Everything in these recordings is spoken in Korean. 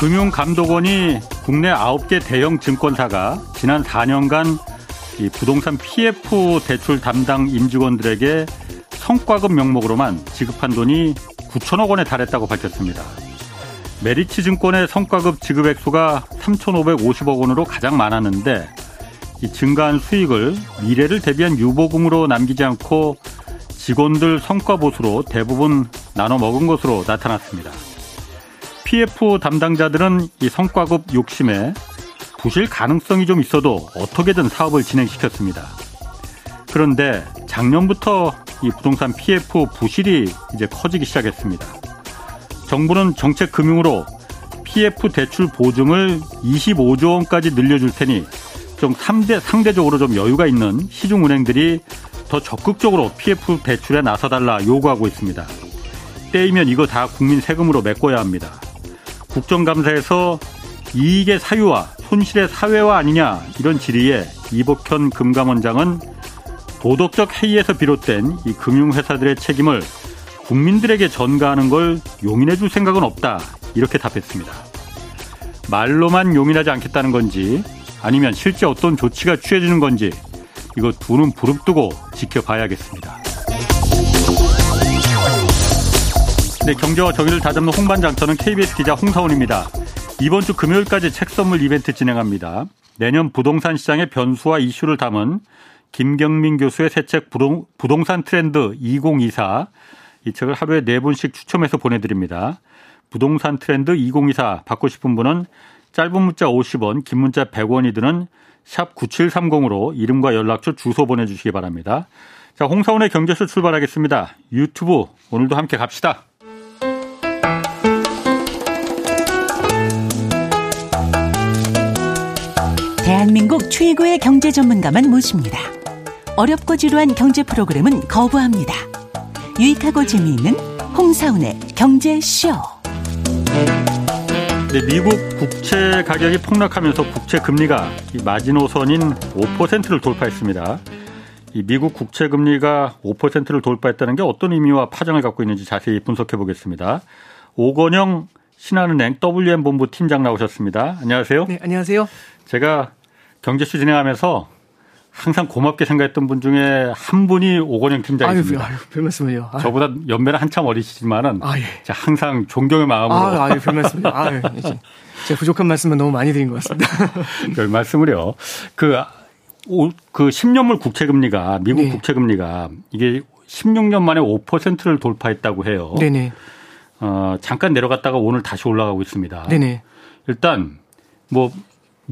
금융감독원이 국내 9개 대형 증권사가 지난 4년간 이 부동산 PF 대출 담당 임직원들에게 성과급 명목으로만 지급한 돈이 9천억 원에 달했다고 밝혔습니다. 메리츠 증권의 성과급 지급 액수가 3,550억 원으로 가장 많았는데 이 증가한 수익을 미래를 대비한 유보금으로 남기지 않고 직원들 성과보수로 대부분 나눠 먹은 것으로 나타났습니다. PF 담당자들은 이 성과급 욕심에 부실 가능성이 좀 있어도 어떻게든 사업을 진행시켰습니다. 그런데 작년부터 이 부동산 PF 부실이 이제 커지기 시작했습니다. 정부는 정책금융으로 PF 대출 보증을 25조 원까지 늘려줄 테니 좀 상대적으로 좀 여유가 있는 시중은행들이 더 적극적으로 PF 대출에 나서달라 요구하고 있습니다. 때이면 이거 다 국민 세금으로 메꿔야 합니다. 국정감사에서 이익의 사유와 손실의 사회화 아니냐 이런 질의에 이복현 금감원장은 도덕적 해이에서 비롯된 이 금융회사들의 책임을 국민들에게 전가하는 걸 용인해 줄 생각은 없다 이렇게 답했습니다. 말로만 용인하지 않겠다는 건지 아니면 실제 어떤 조치가 취해지는 건지 이거 두 눈 부릅뜨고 지켜봐야겠습니다. 네, 경제와 정의를 다잡는 홍반장, 저는 KBS 기자 홍사원입니다. 이번 주 금요일까지 책 선물 이벤트 진행합니다. 내년 부동산 시장의 변수와 이슈를 담은 김경민 교수의 새 책 부동산 트렌드 2024, 이 책을 하루에 4분씩 추첨해서 보내드립니다. 부동산 트렌드 2024 받고 싶은 분은 짧은 문자 50원, 긴 문자 100원이 드는 샵 9730으로 이름과 연락처, 주소 보내주시기 바랍니다. 자, 홍사원의 경제쇼 출발하겠습니다. 유튜브 오늘도 함께 갑시다. 대한민국 최고의 경제 전문가만 모십니다. 어렵고 지루한 경제 프로그램은 거부합니다. 유익하고 재미있는 홍사운의 경제쇼. 네, 미국 국채 가격이 폭락하면서 국채 금리가 마지노선인 5%를 돌파했습니다. 이 미국 국채 금리가 5%를 돌파했다는 게 어떤 의미와 파장을 갖고 있는지 자세히 분석해 보겠습니다. 오건영 신한은행 WM본부 팀장 나오셨습니다. 안녕하세요. 네, 안녕하세요. 제가 경제쇼 진행하면서 항상 고맙게 생각했던 분 중에 한 분이 오건영 팀장이십니다. 아유, 별 말씀이에요. 아유. 저보다 연배는 한참 어리시지만은 제가 항상 존경의 마음으로. 아유, 별 말씀이에요. 아유, 제가 부족한 말씀만 너무 많이 드린 것 같습니다. 별 말씀을요. 그 10년물 국채금리가, 미국 네. 국채금리가 이게 16년 만에 5%를 돌파했다고 해요. 네네. 잠깐 내려갔다가 오늘 다시 올라가고 있습니다. 네네. 일단 뭐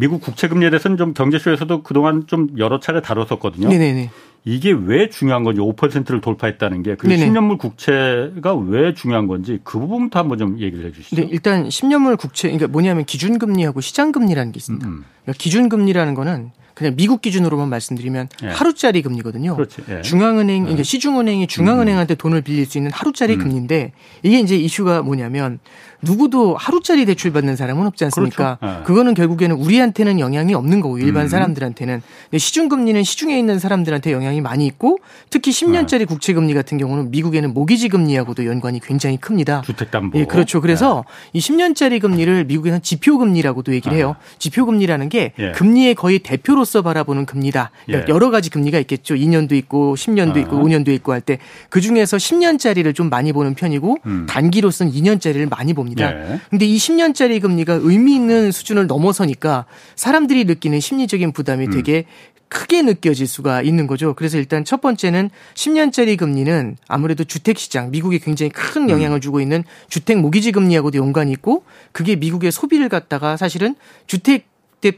미국 국채금리에 대해서는 좀 경제쇼에서도 그동안 좀 여러 차례 다뤘었거든요. 네네네. 이게 왜 중요한 건지 5%를 돌파했다는 게, 그리고 네네. 10년물 국채가 왜 중요한 건지 그 부분부터 한번 좀 얘기를 해 주시죠. 네, 일단 10년물 국채, 그러니까 뭐냐면 기준금리하고 시장금리라는 게 있습니다. 그러니까 기준금리라는 거는 그냥 미국 기준으로만 말씀드리면 예. 하루짜리 금리거든요. 그렇지. 예. 중앙은행, 그러니까 시중은행이 중앙은행한테 돈을 빌릴 수 있는 하루짜리 금리인데, 이게 이제 이슈가 뭐냐면 누구도 하루짜리 대출 받는 사람은 없지 않습니까? 그렇죠. 예. 그거는 결국에는 우리한테는 영향이 없는 거고 일반 사람들한테는. 근데 시중금리는 시중에 있는 사람들한테 영향이 많이 있고, 특히 10년짜리 예. 국채금리 같은 경우는 미국에는 모기지 금리하고도 연관이 굉장히 큽니다. 주택담보. 예, 그렇죠. 그래서 예. 이 10년짜리 금리를 미국에서는 지표금리라고도 얘기를 해요. 지표금리라는 게 예. 금리의 거의 대표로 서 바라보는 금리다. 그러니까 예. 여러 가지 금리가 있겠죠. 2년도 있고 10년도 있고 5년도 있고 할 때 그중에서 10년짜리를 좀 많이 보는 편이고 단기로서는 2년짜리를 많이 봅니다. 그런데 이 10년짜리 금리가 의미 있는 수준을 넘어서니까 사람들이 느끼는 심리적인 부담이 되게 크게 느껴질 수가 있는 거죠. 그래서 일단 첫 번째는 10년짜리 금리는 아무래도 주택시장, 미국에 굉장히 큰 영향을 주고 있는 주택 모기지 금리하고도 연관이 있고, 그게 미국의 소비를 갖다가 사실은 주택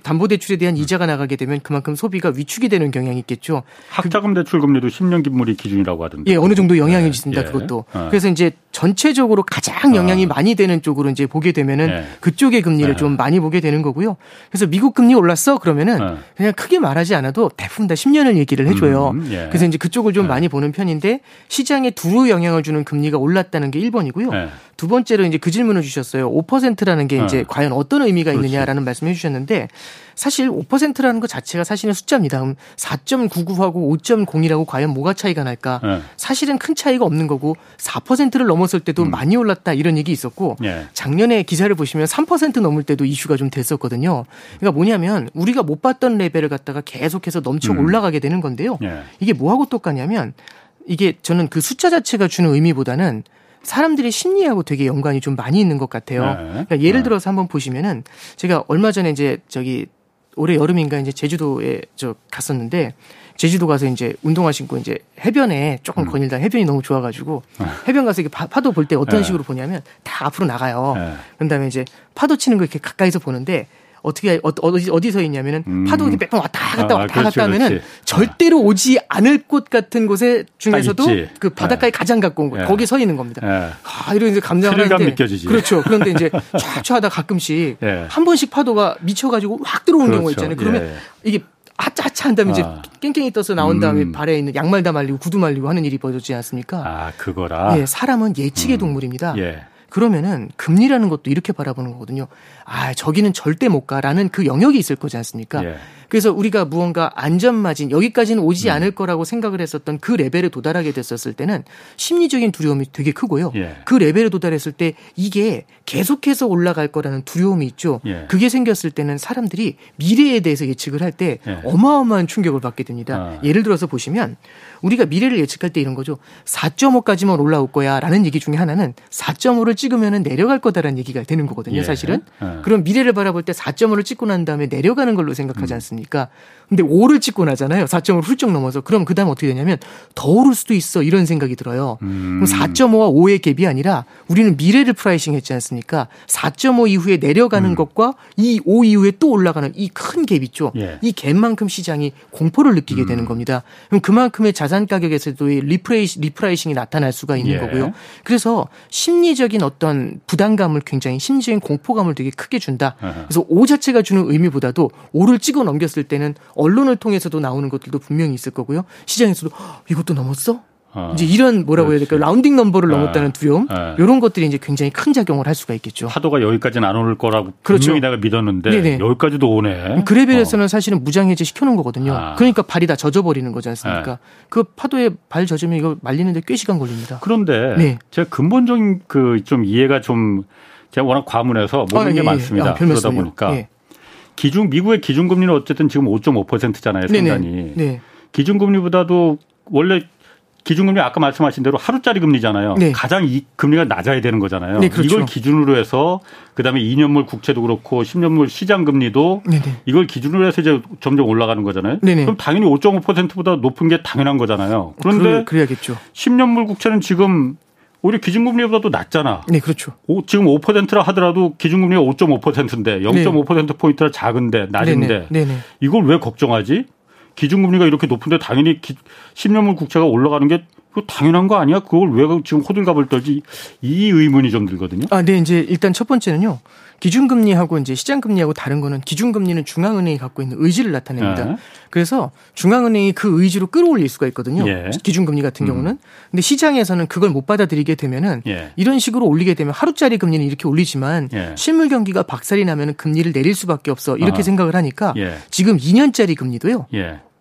담보대출에 대한 이자가 나가게 되면 그만큼 소비가 위축이 되는 경향이 있겠죠. 학자금 대출 금리도 10년 기준물이 기준이라고 하던데. 예, 어느 정도 영향이 있습니다. 예. 그것도. 예. 그래서 이제 전체적으로 가장 영향이 많이 되는 쪽으로 이제 보게 되면은 예. 그쪽의 금리를 예. 좀 많이 보게 되는 거고요. 그래서 미국 금리 올랐어 그러면은 예. 그냥 크게 말하지 않아도 대부분 다 10년을 얘기를 해줘요. 예. 그래서 이제 그쪽을 좀 예. 많이 보는 편인데, 시장에 두루 영향을 주는 금리가 올랐다는 게 1번이고요. 예. 두 번째로 이제 그 질문을 주셨어요. 5%라는 게 이제 과연 어떤 의미가 있느냐라는 말씀을 해주셨는데 사실 5%라는 것 자체가 사실은 숫자입니다. 그럼 4.99하고 5.0이라고 과연 뭐가 차이가 날까? 네. 사실은 큰 차이가 없는 거고 4%를 넘었을 때도 많이 올랐다 이런 얘기 있었고 네. 작년에 기사를 보시면 3% 넘을 때도 이슈가 좀 됐었거든요. 그러니까 뭐냐면 우리가 못 봤던 레벨을 갖다가 계속해서 넘쳐 올라가게 되는 건데요. 네. 이게 뭐하고 똑같냐면 이게 저는 그 숫자 자체가 주는 의미보다는 사람들의 심리하고 되게 연관이 좀 많이 있는 것 같아요. 그러니까 예를 들어서 한번 보시면은 제가 얼마 전에 이제 저기 올해 여름인가 이제 제주도에 저 갔었는데 제주도 가서 이제 운동화 신고 이제 해변에 조금 거닐다 해변이 너무 좋아가지고 해변 가서 이렇게 파도 볼 때 어떤 식으로 보냐면 다 앞으로 나가요. 그런 다음에 이제 파도 치는 거 이렇게 가까이서 보는데 어떻게 어디서 있냐면은 파도 이렇게 몇 번 왔다 갔다 왔다 그렇지, 갔다 하면은 그렇지. 절대로 오지 않을 곳 같은 곳에 중에서도 그 바닷가에 가장 가까운 곳 거기 서 있는 겁니다. 아 이런 이제 감정을 스릴감 느껴지지. 그렇죠. 그런데 이제 촤촤하다 가끔씩 한 번씩 파도가 미쳐가지고 확 들어오는 그렇죠. 경우가 있잖아요. 그러면 이게 아차아차 한다면 이제 깽깽이 떠서 나온 다음에 발에 있는 양말 다 말리고 구두 말리고 하는 일이 벌어지지 않습니까? 아 그거라. 예, 사람은 예측의 동물입니다. 예. 그러면은 금리라는 것도 이렇게 바라보는 거거든요. 아, 저기는 절대 못 가라는 그 영역이 있을 거지 않습니까? 예. 그래서 우리가 무언가 안전마진 여기까지는 오지 않을 거라고 생각을 했었던 그 레벨에 도달하게 됐었을 때는 심리적인 두려움이 되게 크고요. 예. 그 레벨에 도달했을 때 이게 계속해서 올라갈 거라는 두려움이 있죠. 예. 그게 생겼을 때는 사람들이 미래에 대해서 예측을 할 때 어마어마한 충격을 받게 됩니다. 아. 예를 들어서 보시면 우리가 미래를 예측할 때 이런 거죠. 4.5까지만 올라올 거야라는 얘기 중에 하나는 4.5를 찍으면 내려갈 거다라는 얘기가 되는 거거든요. 예. 사실은. 그럼 미래를 바라볼 때 4.5를 찍고 난 다음에 내려가는 걸로 생각하지 않습니까? 근데 5를 찍고 나잖아요. 4.5를 훌쩍 넘어서. 그럼 그 다음 어떻게 되냐면 더 오를 수도 있어 이런 생각이 들어요. 그럼 4.5와 5의 갭이 아니라 우리는 미래를 프라이싱 했지 않습니까? 4.5 이후에 내려가는 것과 이 5 이후에 또 올라가는 이 큰 갭 있죠. 예. 이 갭만큼 시장이 공포를 느끼게 되는 겁니다. 그럼 그만큼의 자산 가격에서도의 리프라이싱이 나타날 수가 있는 거고요. 그래서 심리적인 어떤 부담감을 굉장히 심리적인 공포감을 되게 크게 준다. 그래서 5 자체가 주는 의미보다도 5를 찍어 넘겼을 때는 언론을 통해서도 나오는 것들도 분명히 있을 거고요. 시장에서도 이것도 넘었어? 이제 이런 뭐라고 해야 될까요? 라운딩 넘버를 넘었다는 두려움 이런 것들이 이제 굉장히 큰 작용을 할 수가 있겠죠. 파도가 여기까지는 안 오를 거라고 그렇죠. 분명히 내가 믿었는데 네네. 여기까지도 오네. 그 레벨에서는 사실은 무장해제 시켜놓은 거거든요. 그러니까 발이 다 젖어버리는 거지 않습니까? 그 파도에 발 젖으면 이거 말리는데 꽤 시간 걸립니다. 그런데 네. 제가 근본적인 그 좀 이해가 좀 제가 워낙 과문해서 모르는 게 많습니다. 그러다 보니까 미국의 기준금리는 어쨌든 지금 5.5%잖아요. 상단이. 네. 기준금리보다도 원래 기준금리 아까 말씀하신 대로 하루짜리 금리잖아요. 네. 가장 이 금리가 낮아야 되는 거잖아요. 네, 그렇죠. 이걸 기준으로 해서 그다음에 2년물 국채도 그렇고 10년물 시장금리도 이걸 기준으로 해서 이제 점점 올라가는 거잖아요. 네네. 그럼 당연히 5.5%보다 높은 게 당연한 거잖아요. 그런데 그래야겠죠. 10년물 국채는 지금 오히려 기준금리보다도 낮잖아. 네, 그렇죠. 지금 5%라 하더라도 기준금리가 5.5%인데 0.5%포인트라 작은데 낮은데 네네. 이걸 왜 걱정하지? 기준금리가 이렇게 높은데 당연히 10년물 국채가 올라가는 게 그거 당연한 거 아니야? 그걸 왜 지금 호들갑을 떨지? 이 의문이 좀 들거든요. 아, 네. 이제 일단 첫 번째는요. 기준금리하고 이제 시장금리하고 다른 거는 기준금리는 중앙은행이 갖고 있는 의지를 나타냅니다. 그래서 중앙은행이 그 의지로 끌어올릴 수가 있거든요. 기준금리 같은 경우는. 근데 시장에서는 그걸 못 받아들이게 되면은 이런 식으로 올리게 되면 하루짜리 금리는 이렇게 올리지만 실물 경기가 박살이 나면은 금리를 내릴 수밖에 없어. 이렇게 생각을 하니까 지금 2년짜리 금리도요.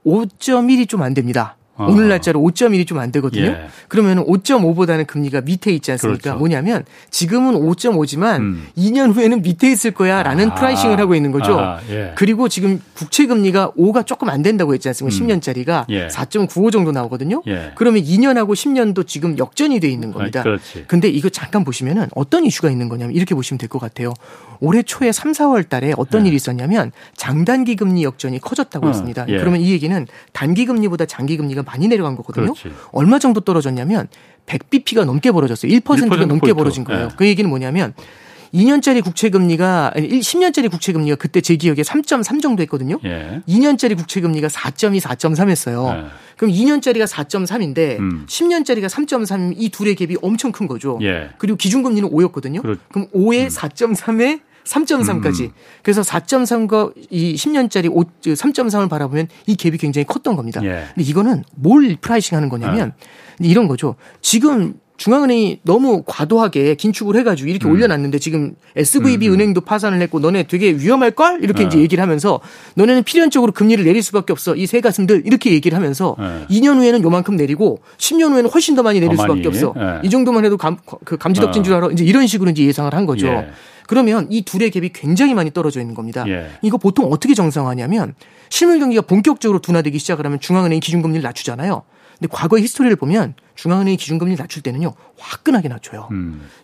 5.1이 좀 안 됩니다. 오늘 날짜로 5.1이 좀 안 되거든요. 그러면 5.5보다는 금리가 밑에 있지 않습니까? 그렇죠. 뭐냐면 지금은 5.5지만 2년 후에는 밑에 있을 거야라는 프라이싱을 하고 있는 거죠. 그리고 지금 국채금리가 5가 조금 안 된다고 했지 않습니까? 10년짜리가 4.95 정도 나오거든요. 그러면 2년하고 10년도 지금 역전이 돼 있는 겁니다. 근데 이거 잠깐 보시면은 어떤 이슈가 있는 거냐면 이렇게 보시면 될 것 같아요. 올해 초에 3, 4월 달에 어떤 일이 있었냐면 장단기 금리 역전이 커졌다고 했습니다. 그러면 이 얘기는 단기 금리보다 장기 금리가 많이 내려간 거거든요. 그렇지. 얼마 정도 떨어졌냐면 100bp가 넘게 벌어졌어요. 1%가 넘게 벌어진 거예요. 그 얘기는 뭐냐면 2년짜리 국채금리가 10년짜리 국채금리가 그때 제 기억에 3.3 정도 했거든요. 2년짜리 국채금리가 4.2, 4.3 했어요. 그럼 2년짜리가 4.3인데 10년짜리가 3.3 이 둘의 갭이 엄청 큰 거죠. 그리고 기준금리는 5였거든요. 그럼 5에 4.3에 3.3까지. 그래서 4.3과 이 10년짜리 3.3을 바라보면 이 갭이 굉장히 컸던 겁니다. 근데 이거는 뭘 프라이싱 하는 거냐면 이런 거죠. 지금 중앙은행이 너무 과도하게 긴축을 해가지고 이렇게 올려놨는데 지금 SVB 은행도 파산을 했고 너네 되게 위험할걸? 이렇게 이제 얘기를 하면서 너네는 필연적으로 금리를 내릴 수밖에 없어. 이 세 가슴들 이렇게 얘기를 하면서 2년 후에는 요만큼 내리고 10년 후에는 훨씬 더 많이 내릴 수밖에 없어. 이 정도만 해도 감지덕진 줄 알아. 이제 이런 식으로 이제 예상을 한 거죠. 예. 그러면 이 둘의 갭이 굉장히 많이 떨어져 있는 겁니다. 예. 이거 보통 어떻게 정상화하냐면 실물 경기가 본격적으로 둔화되기 시작을 하면 중앙은행이 기준금리를 낮추잖아요. 근데 과거의 히스토리를 보면 중앙은행이 기준금리를 낮출 때는요 화끈하게 낮춰요.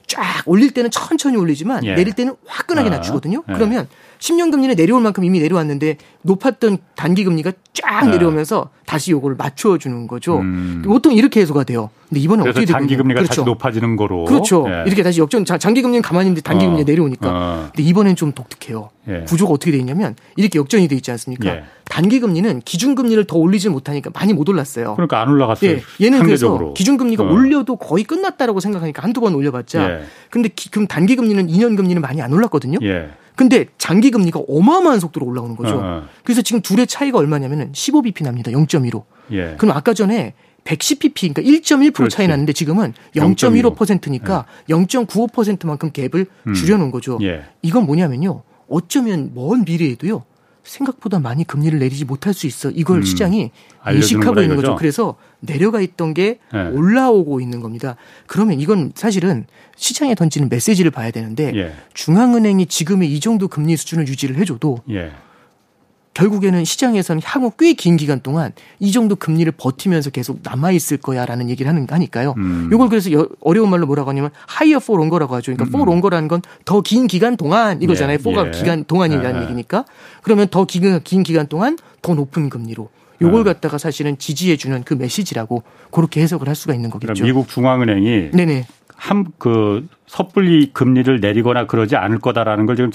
쫙 올릴 때는 천천히 올리지만 예. 내릴 때는 화끈하게 낮추거든요. 그러면 10년 금리는 내려올 만큼 이미 내려왔는데 높았던 단기금리가 쫙 내려오면서 다시 이걸 맞춰주는 거죠. 보통 이렇게 해소가 돼요. 근데 이번에 그래서 어떻게 되고 단기금리가 그렇죠. 다시 높아지는 거로. 그렇죠. 예. 이렇게 다시 역전. 장기금리는 가만히 있는데 단기금리가 내려오니까. 근데 이번엔 좀 독특해요. 예. 구조가 어떻게 돼 있냐면 이렇게 역전이 돼 있지 않습니까? 예. 단기금리는 기준금리를 더 올리지 못하니까 많이 못 올랐어요. 그러니까 안 올라갔어요. 예. 얘는 상대적으로. 그래서 기준금리가 올려도 거의 끝났다라고 생각하니까 한두 번 올려봤자. 예. 근데 그럼 단기금리는 2년 금리는 많이 안 올랐거든요. 예. 근데 장기금리가 어마어마한 속도로 올라오는 거죠. 그래서 지금 둘의 차이가 얼마냐면 15bp 납니다. 0.15. 예. 그럼 아까 전에 110bp 그러니까 1.1% 그렇지. 차이 났는데 지금은 0.15%니까 0.95%만큼 갭을 줄여놓은 거죠. 예. 이건 뭐냐면요. 어쩌면 먼 미래에도요. 생각보다 많이 금리를 내리지 못할 수 있어. 이걸 시장이 인식하고 있는 거죠. 그래서 내려가 있던 게 예. 올라오고 있는 겁니다. 그러면 이건 사실은 시장에 던지는 메시지를 봐야 되는데 예. 중앙은행이 지금의 이 정도 금리 수준을 유지를 해줘도 예. 결국에는 시장에서는 향후 꽤 긴 기간 동안 이 정도 금리를 버티면서 계속 남아있을 거야라는 얘기를 하니까요. 이걸 그래서 어려운 말로 뭐라고 하냐면 higher for longer라고 하죠. 그러니까 for longer라는 건 더 긴 기간 동안 이거잖아요. for가 예. 기간 동안이라는 얘기니까. 그러면 더 긴 기간 동안 더 높은 금리로. 요걸 갖다가 사실은 지지해주는 그 메시지라고 그렇게 해석을 할 수가 있는 거겠죠. 그러니까 미국 중앙은행이 네네. 섣불리 금리를 내리거나 그러지 않을 거다라는 걸 지금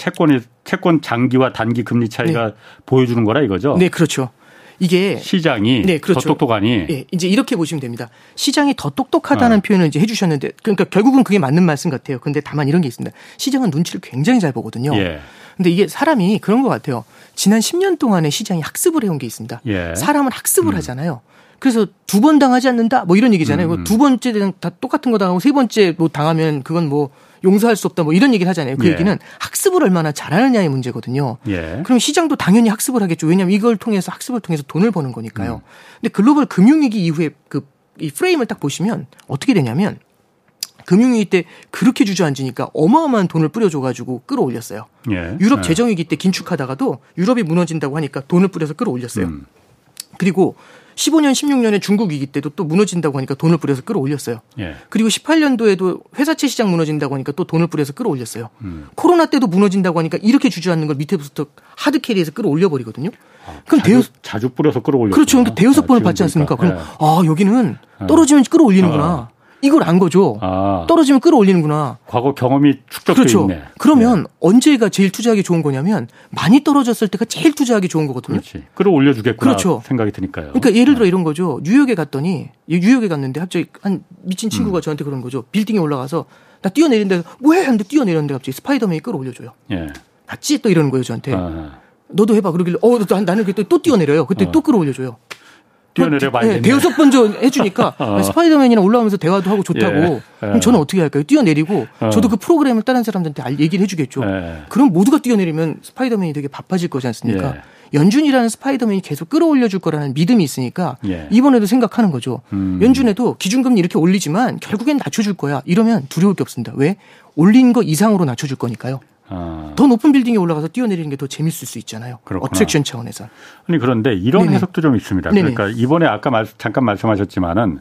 채권 장기와 단기 금리 차이가 네. 보여주는 거라 이거죠. 네, 그렇죠. 이게 시장이 네, 그렇죠. 더 똑똑하니 네, 이제 이렇게 보시면 됩니다. 시장이 더 똑똑하다는 표현을 이제 해주셨는데 그러니까 결국은 그게 맞는 말씀 같아요. 그런데 다만 이런 게 있습니다. 시장은 눈치를 굉장히 잘 보거든요. 예. 근데 이게 사람이 그런 것 같아요. 지난 10년 동안에 시장이 학습을 해온 게 있습니다. 예. 사람은 학습을 하잖아요. 그래서 두 번 당하지 않는다 뭐 이런 얘기잖아요. 두 번째 다 똑같은 거 당하고 세 번째 뭐 당하면 그건 뭐 용서할 수 없다 뭐 이런 얘기를 하잖아요. 그 예. 얘기는 학습을 얼마나 잘하느냐의 문제거든요. 예. 그럼 시장도 당연히 학습을 하겠죠. 왜냐하면 이걸 통해서 학습을 통해서 돈을 버는 거니까요. 근데 글로벌 금융위기 이후에 이 프레임을 딱 보시면 어떻게 되냐면 금융위기 때 그렇게 주저앉으니까 어마어마한 돈을 뿌려줘가지고 끌어올렸어요. 예. 유럽 재정위기 때 긴축하다가도 유럽이 무너진다고 하니까 돈을 뿌려서 끌어올렸어요. 그리고 15년, 16년에 중국 위기 때도 또 무너진다고 하니까 돈을 뿌려서 끌어올렸어요. 예. 그리고 18년도에도 회사채 시장 무너진다고 하니까 또 돈을 뿌려서 끌어올렸어요. 코로나 때도 무너진다고 하니까 이렇게 주저앉는 걸 밑에부터 하드캐리에서 끌어올려버리거든요. 아, 그럼 자주 뿌려서 끌어올렸어요. 그렇죠. 그러니까 대여섯 번을 받지 않습니까? 그럼 여기는 떨어지면 끌어올리는구나. 이걸 안 거죠. 떨어지면 끌어올리는구나. 과거 경험이 축적돼 그렇죠. 있네. 그러면 언제가 제일 투자하기 좋은 거냐면 많이 떨어졌을 때가 제일 투자하기 좋은 거거든요. 그렇지. 끌어올려주겠구나 그렇죠. 생각이 드니까요. 그러니까 예를 들어 이런 거죠. 뉴욕에 갔는데 갑자기 한 미친 친구가 저한테 그런 거죠. 빌딩에 올라가서 나 뛰어내린다. 왜? 하는데 뛰어내렸는데 갑자기 스파이더맨이 끌어올려줘요. 예. 맞지? 또 이러는 거예요. 저한테. 너도 해봐. 그러길래 나는 그때 또 뛰어내려요. 그때 또 끌어올려줘요. 뛰어내려 봐야 되네. 대여섯 번째 해주니까 스파이더맨이랑 올라오면서 대화도 하고 좋다고. 예. 그럼 저는 어떻게 할까요? 뛰어내리고 저도 그 프로그램을 다른 사람들한테 얘기를 해주겠죠. 그럼 모두가 뛰어내리면 스파이더맨이 되게 바빠질 거지 않습니까? 연준이라는 스파이더맨이 계속 끌어올려줄 거라는 믿음이 있으니까 이번에도 생각하는 거죠. 연준에도 기준금리 이렇게 올리지만 결국엔 낮춰줄 거야. 이러면 두려울 게 없습니다. 왜? 올린 거 이상으로 낮춰줄 거니까요. 더 높은 빌딩에 올라가서 뛰어내리는 게 더 재밌을 수 있잖아요. 그렇구나. 어트랙션 차원에서. 아니 그런데 이런 네네. 해석도 좀 있습니다. 네네. 그러니까 이번에 아까 잠깐 말씀하셨지만은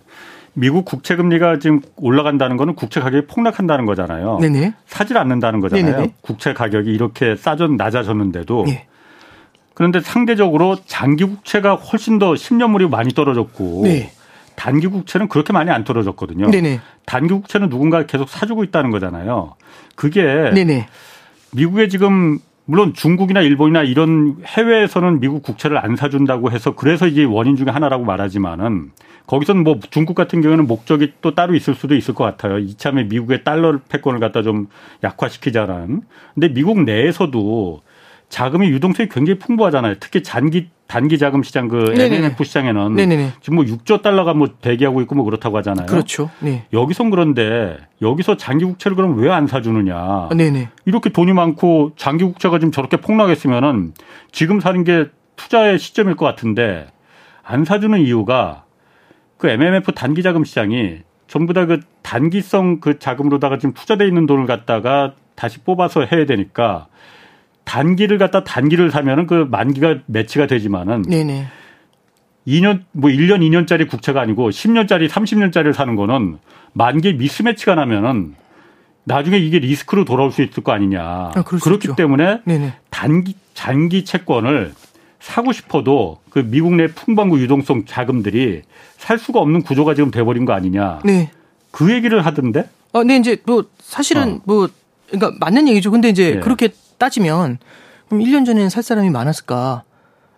미국 국채 금리가 지금 올라간다는 거는 국채 가격이 폭락한다는 거잖아요. 네네. 사질 않는다는 거잖아요. 네네. 국채 가격이 이렇게 낮아졌는데도. 네. 그런데 상대적으로 장기 국채가 훨씬 더 10년물이 많이 떨어졌고. 네. 단기 국채는 그렇게 많이 안 떨어졌거든요. 네네. 단기 국채는 누군가 계속 사주고 있다는 거잖아요. 그게. 네네. 미국에 지금 물론 중국이나 일본이나 이런 해외에서는 미국 국채를 안 사준다고 해서 그래서 이제 원인 중에 하나라고 말하지만은 거기서는 뭐 중국 같은 경우에는 목적이 또 따로 있을 수도 있을 것 같아요. 이참에 미국의 달러 패권을 갖다 좀 약화시키자라는. 근데 미국 내에서도 자금의 유동성이 굉장히 풍부하잖아요. 특히 단기 자금 시장 그 MMF 시장에는 네네네. 지금 뭐 6조 달러가 뭐 대기하고 있고 뭐 그렇다고 하잖아요. 그렇죠. 네. 여기선 그런데 여기서 장기 국채를 그럼 왜 안 사주느냐. 네네. 이렇게 돈이 많고 장기 국채가 지금 저렇게 폭락했으면은 지금 사는 게 투자의 시점일 것 같은데 안 사주는 이유가 그 MMF 단기 자금 시장이 전부 다 그 단기성 그 자금으로다가 지금 투자돼 있는 돈을 갖다가 다시 뽑아서 해야 되니까. 단기를 갖다 단기를 사면은 그 만기가 매치가 되지만은 네네. 2년 뭐 1년 2년짜리 국채가 아니고 10년짜리 30년짜리를 사는 거는 만기 미스매치가 나면은 나중에 이게 리스크로 돌아올 수 있을 거 아니냐. 그렇기 때문에 네네. 장기 채권을 사고 싶어도 그 미국 내 풍방구 유동성 자금들이 살 수가 없는 구조가 지금 돼버린 거 아니냐. 네. 그 얘기를 하던데. 네 이제 뭐 사실은 뭐 그러니까 맞는 얘기죠. 근데 이제 네. 그렇게 따지면 그럼 1년 전에는 살 사람이 많았을까?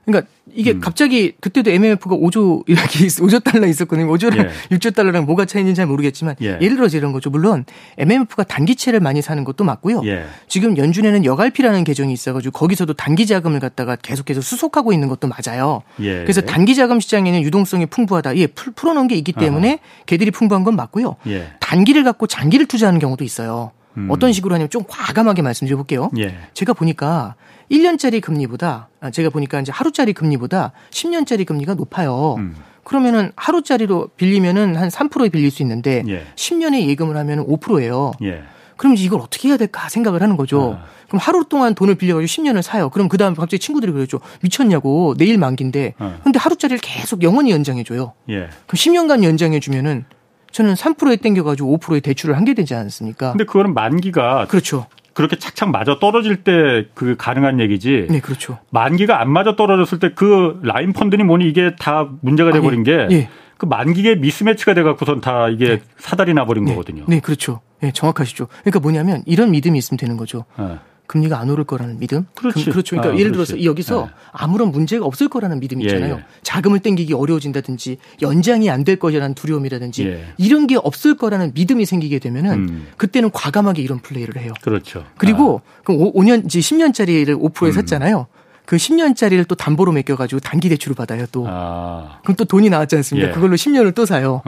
그러니까 이게 갑자기 그때도 MMF가 5조 달러 있었거든요. 5조랑 예. 6조 달러랑 뭐가 차이인지 잘 모르겠지만 예를 들어서 이런 거죠. 물론 MMF가 단기채를 많이 사는 것도 맞고요. 예. 지금 연준에는 여갈피라는 계정이 있어가지고 거기서도 단기 자금을 갖다가 계속해서 수속하고 있는 것도 맞아요. 예. 그래서 단기 자금 시장에는 유동성이 풍부하다. 예, 풀어놓은 게 있기 때문에 걔들이 풍부한 건 맞고요. 예. 단기를 갖고 장기를 투자하는 경우도 있어요. 어떤 식으로 하냐면 좀 과감하게 말씀드려 볼게요. 예. 제가 보니까 1년짜리 금리보다 제가 보니까 이제 하루짜리 금리보다 10년짜리 금리가 높아요. 그러면은 하루짜리로 빌리면은 한 3%에 빌릴 수 있는데 10년에 예금을 하면은 5%예요. 예. 그럼 이제 이걸 어떻게 해야 될까 생각을 하는 거죠. 그럼 하루 동안 돈을 빌려가지고 10년을 사요. 그럼 그다음 갑자기 친구들이 그러죠. 미쳤냐고 내일 만기인데. 근데 하루짜리를 계속 영원히 연장해줘요. 예. 그럼 10년간 연장해주면은 저는 3%에 땡겨가지고 5%에 대출을 한 게 되지 않습니까? 근데 그거는 만기가. 그렇죠. 그렇게 착착 맞아 떨어질 때 그 가능한 얘기지. 네, 그렇죠. 만기가 안 맞아 떨어졌을 때 그 라인 펀드니 뭐니 이게 다 문제가 돼버린 게. 예. 그 만기의 미스매치가 돼갖고선 다 이게 사달이 나버린 거거든요. 네, 그렇죠. 네, 정확하시죠. 그러니까 뭐냐면 이런 믿음이 있으면 되는 거죠. 네. 금리가 안 오를 거라는 믿음. 그렇죠. 그러니까 예를 들어서 여기서 아무런 문제가 없을 거라는 믿음이 있잖아요. 자금을 땡기기 어려워진다든지 연장이 안 될 것이라는 두려움이라든지 이런 게 없을 거라는 믿음이 생기게 되면은 그때는 과감하게 이런 플레이를 해요. 그렇죠. 그리고 그럼 5년, 10년짜리를 5%에 샀잖아요. 그 10년짜리를 또 담보로 맡겨가지고 단기 대출을 받아요 또. 그럼 또 돈이 나왔지 않습니까? 그걸로 10년을 또 사요.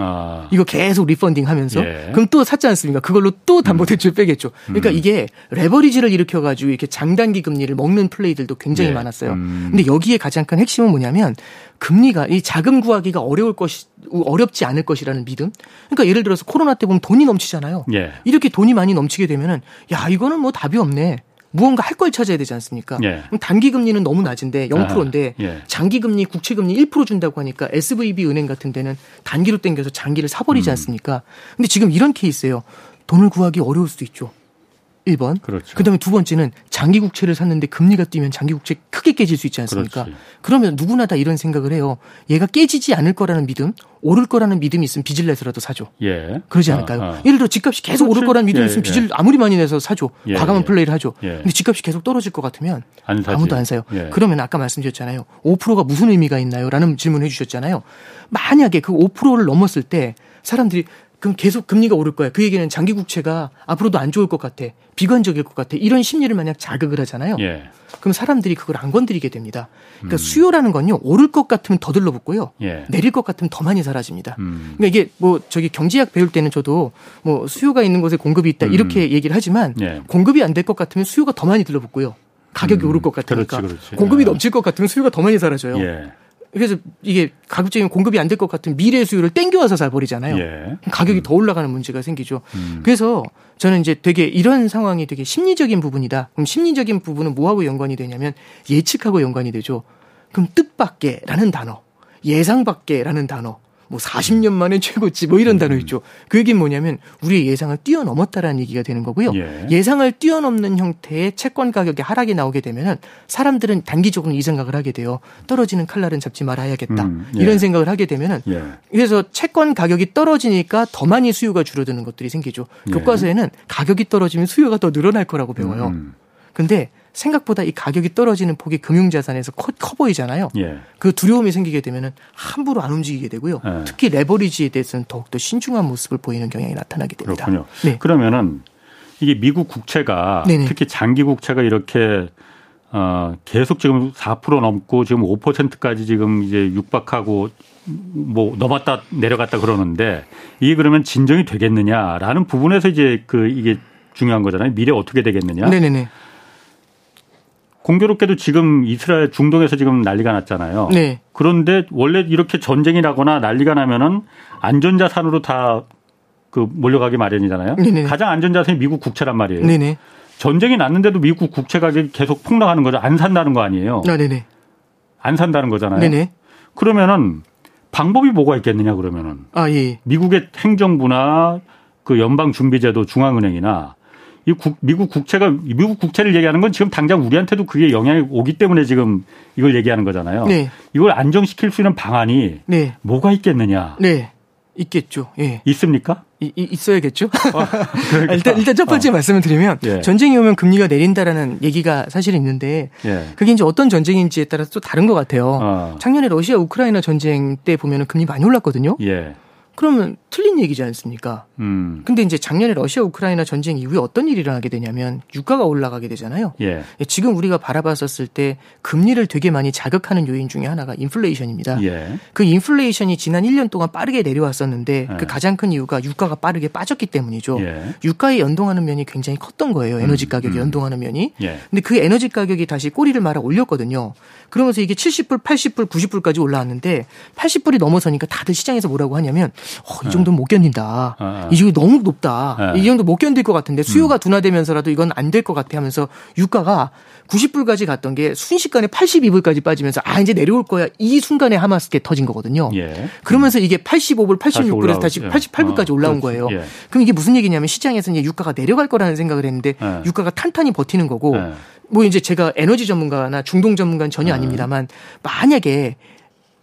이거 계속 리펀딩 하면서. 그럼 또 샀지 않습니까? 그걸로 또 담보 대출 빼겠죠. 그러니까 이게 레버리지를 일으켜가지고 이렇게 장단기 금리를 먹는 플레이들도 굉장히 많았어요. 근데 여기에 가장 큰 핵심은 뭐냐면 금리가 이 자금 구하기가 어렵지 않을 것이라는 믿음. 그러니까 예를 들어서 코로나 때 보면 돈이 넘치잖아요. 이렇게 돈이 많이 넘치게 되면은 야 이거는 뭐 답이 없네. 무언가 할 걸 찾아야 되지 않습니까? 그럼 단기 금리는 너무 낮은데 0%인데 장기 금리, 국채 금리 1% 준다고 하니까 SVB 은행 같은 데는 단기로 땡겨서 장기를 사버리지 않습니까? 근데 지금 이런 케이스예요. 돈을 구하기 어려울 수도 있죠. 1번. 그렇죠. 그다음에 두 번째는 장기 국채를 샀는데 금리가 뛰면 장기 국채 크게 깨질 수 있지 않습니까? 그렇지. 그러면 누구나 다 이런 생각을 해요. 얘가 깨지지 않을 거라는 믿음, 오를 거라는 믿음이 있으면 빚을 내서라도 사죠. 그러지 않을까요? 예를 들어 집값이 계속 오를 거라는 믿음이 있으면 빚을 아무리 많이 내서 사죠. 과감한 플레이를 하죠. 근데 집값이 계속 떨어질 것 같으면 아무도 안 사요. 그러면 아까 말씀드렸잖아요. 5%가 무슨 의미가 있나요? 라는 질문을 해 주셨잖아요. 만약에 그 5%를 넘었을 때 사람들이 그럼 계속 금리가 오를 거야. 그 얘기는 장기 국채가 앞으로도 안 좋을 것 같아. 비관적일 것 같아. 이런 심리를 만약 자극을 하잖아요. 그럼 사람들이 그걸 안 건드리게 됩니다. 그러니까 수요라는 건요. 오를 것 같으면 더 들러붙고요. 내릴 것 같으면 더 많이 사라집니다. 그러니까 이게 뭐 저기 경제학 배울 때는 저도 뭐 수요가 있는 곳에 공급이 있다. 이렇게 얘기를 하지만 공급이 안 될 것 같으면 수요가 더 많이 들러붙고요. 가격이 오를 것 같으니까. 그렇지. 공급이 넘칠 것 같으면 수요가 더 많이 사라져요. 그래서 이게 가급적이면 공급이 안 될 것 같은 미래의 수요를 땡겨와서 사버리잖아요. 가격이 더 올라가는 문제가 생기죠. 그래서 저는 이제 되게 이런 상황이 되게 심리적인 부분이다. 그럼 심리적인 부분은 뭐하고 연관이 되냐면 예측하고 연관이 되죠. 그럼 뜻밖에라는 단어, 예상밖에라는 단어, 뭐 40년 만에 최고치 뭐 이런 단어 있죠. 그 얘기는 뭐냐면 우리의 예상을 뛰어넘었다라는 얘기가 되는 거고요. 예상을 뛰어넘는 형태의 채권 가격의 하락이 나오게 되면은 사람들은 단기적으로 이 생각을 하게 돼요. 떨어지는 칼날은 잡지 말아야겠다. 이런 생각을 하게 되면은 그래서 채권 가격이 떨어지니까 더 많이 수요가 줄어드는 것들이 생기죠. 교과서에는 가격이 떨어지면 수요가 더 늘어날 거라고 배워요. 근데 생각보다 이 가격이 떨어지는 폭이 금융자산에서 커 보이잖아요. 그 두려움이 생기게 되면은 함부로 안 움직이게 되고요. 특히 레버리지에 대해서는 더욱더 신중한 모습을 보이는 경향이 나타나게 됩니다. 그렇군요. 그러면은 이게 미국 국채가 특히 장기 국채가 이렇게 계속 지금 4% 넘고 지금 5%까지 지금 이제 육박하고 뭐 넘었다 내려갔다 그러는데 이게 그러면 진정이 되겠느냐라는 부분에서 이제 그 이게 중요한 거잖아요. 미래 어떻게 되겠느냐. 네네네. 공교롭게도 지금 이스라엘 중동에서 지금 난리가 났잖아요. 네. 그런데 원래 이렇게 전쟁이 나거나 난리가 나면은 안전자산으로 다 그 몰려가기 마련이잖아요. 네네. 가장 안전자산이 미국 국채란 말이에요. 네네. 전쟁이 났는데도 미국 국채 가격이 계속 폭락하는 거죠. 안 산다는 거 아니에요. 아, 네네. 안 산다는 거잖아요. 네네. 그러면은 방법이 뭐가 있겠느냐 그러면은. 아, 예. 미국의 행정부나 그 연방준비제도 중앙은행이나 이 미국 국채가 미국 국채를 얘기하는 건 지금 당장 우리한테도 그게 영향이 오기 때문에 지금 이걸 얘기하는 거잖아요. 네. 이걸 안정시킬 수 있는 방안이 네. 뭐가 있겠느냐. 네. 있겠죠. 예. 있습니까? 있어야겠죠. 그러니까. 일단 첫 번째 말씀을 드리면 예. 전쟁이 오면 금리가 내린다라는 얘기가 사실 있는데 예. 그게 이제 어떤 전쟁인지에 따라서 또 다른 것 같아요. 작년에 러시아 우크라이나 전쟁 때 보면은 금리 많이 올랐거든요. 예. 그러면 틀린 얘기지 않습니까? 근데 이제 작년에 러시아 우크라이나 전쟁 이후에 어떤 일이 일어나게 되냐면 유가가 올라가게 되잖아요. 예. 지금 우리가 바라봤었을 때 금리를 되게 많이 자극하는 요인 중에 하나가 인플레이션입니다. 예. 그 인플레이션이 지난 1년 동안 빠르게 내려왔었는데 예. 그 가장 큰 이유가 유가가 빠르게 빠졌기 때문이죠. 예. 유가에 연동하는 면이 굉장히 컸던 거예요. 에너지 가격에 연동하는 면이. 예. 근데 그 에너지 가격이 다시 꼬리를 말아 올렸거든요. 그러면서 이게 70불, 80불, 90불까지 올라왔는데 80불이 넘어서니까 다들 시장에서 뭐라고 하냐면 이 정도는 못 견딘다. 이 정도 너무 높다. 이 정도 못 견딜 것 같은데 수요가 둔화되면서라도 이건 안 될 것 같아 하면서 유가가 90불까지 갔던 게 순식간에 82불까지 빠지면서 이제 내려올 거야. 이 순간에 하마스게 터진 거거든요. 예. 그러면서 이게 85불, 86불에서 다시 88불까지 올라온 거예요. 예. 그럼 이게 무슨 얘기냐면 시장에서 이제 유가가 내려갈 거라는 생각을 했는데 예. 유가가 탄탄히 버티는 거고 예. 뭐 이제 제가 에너지 전문가나 중동 전문가는 전혀 아닙니다만 만약에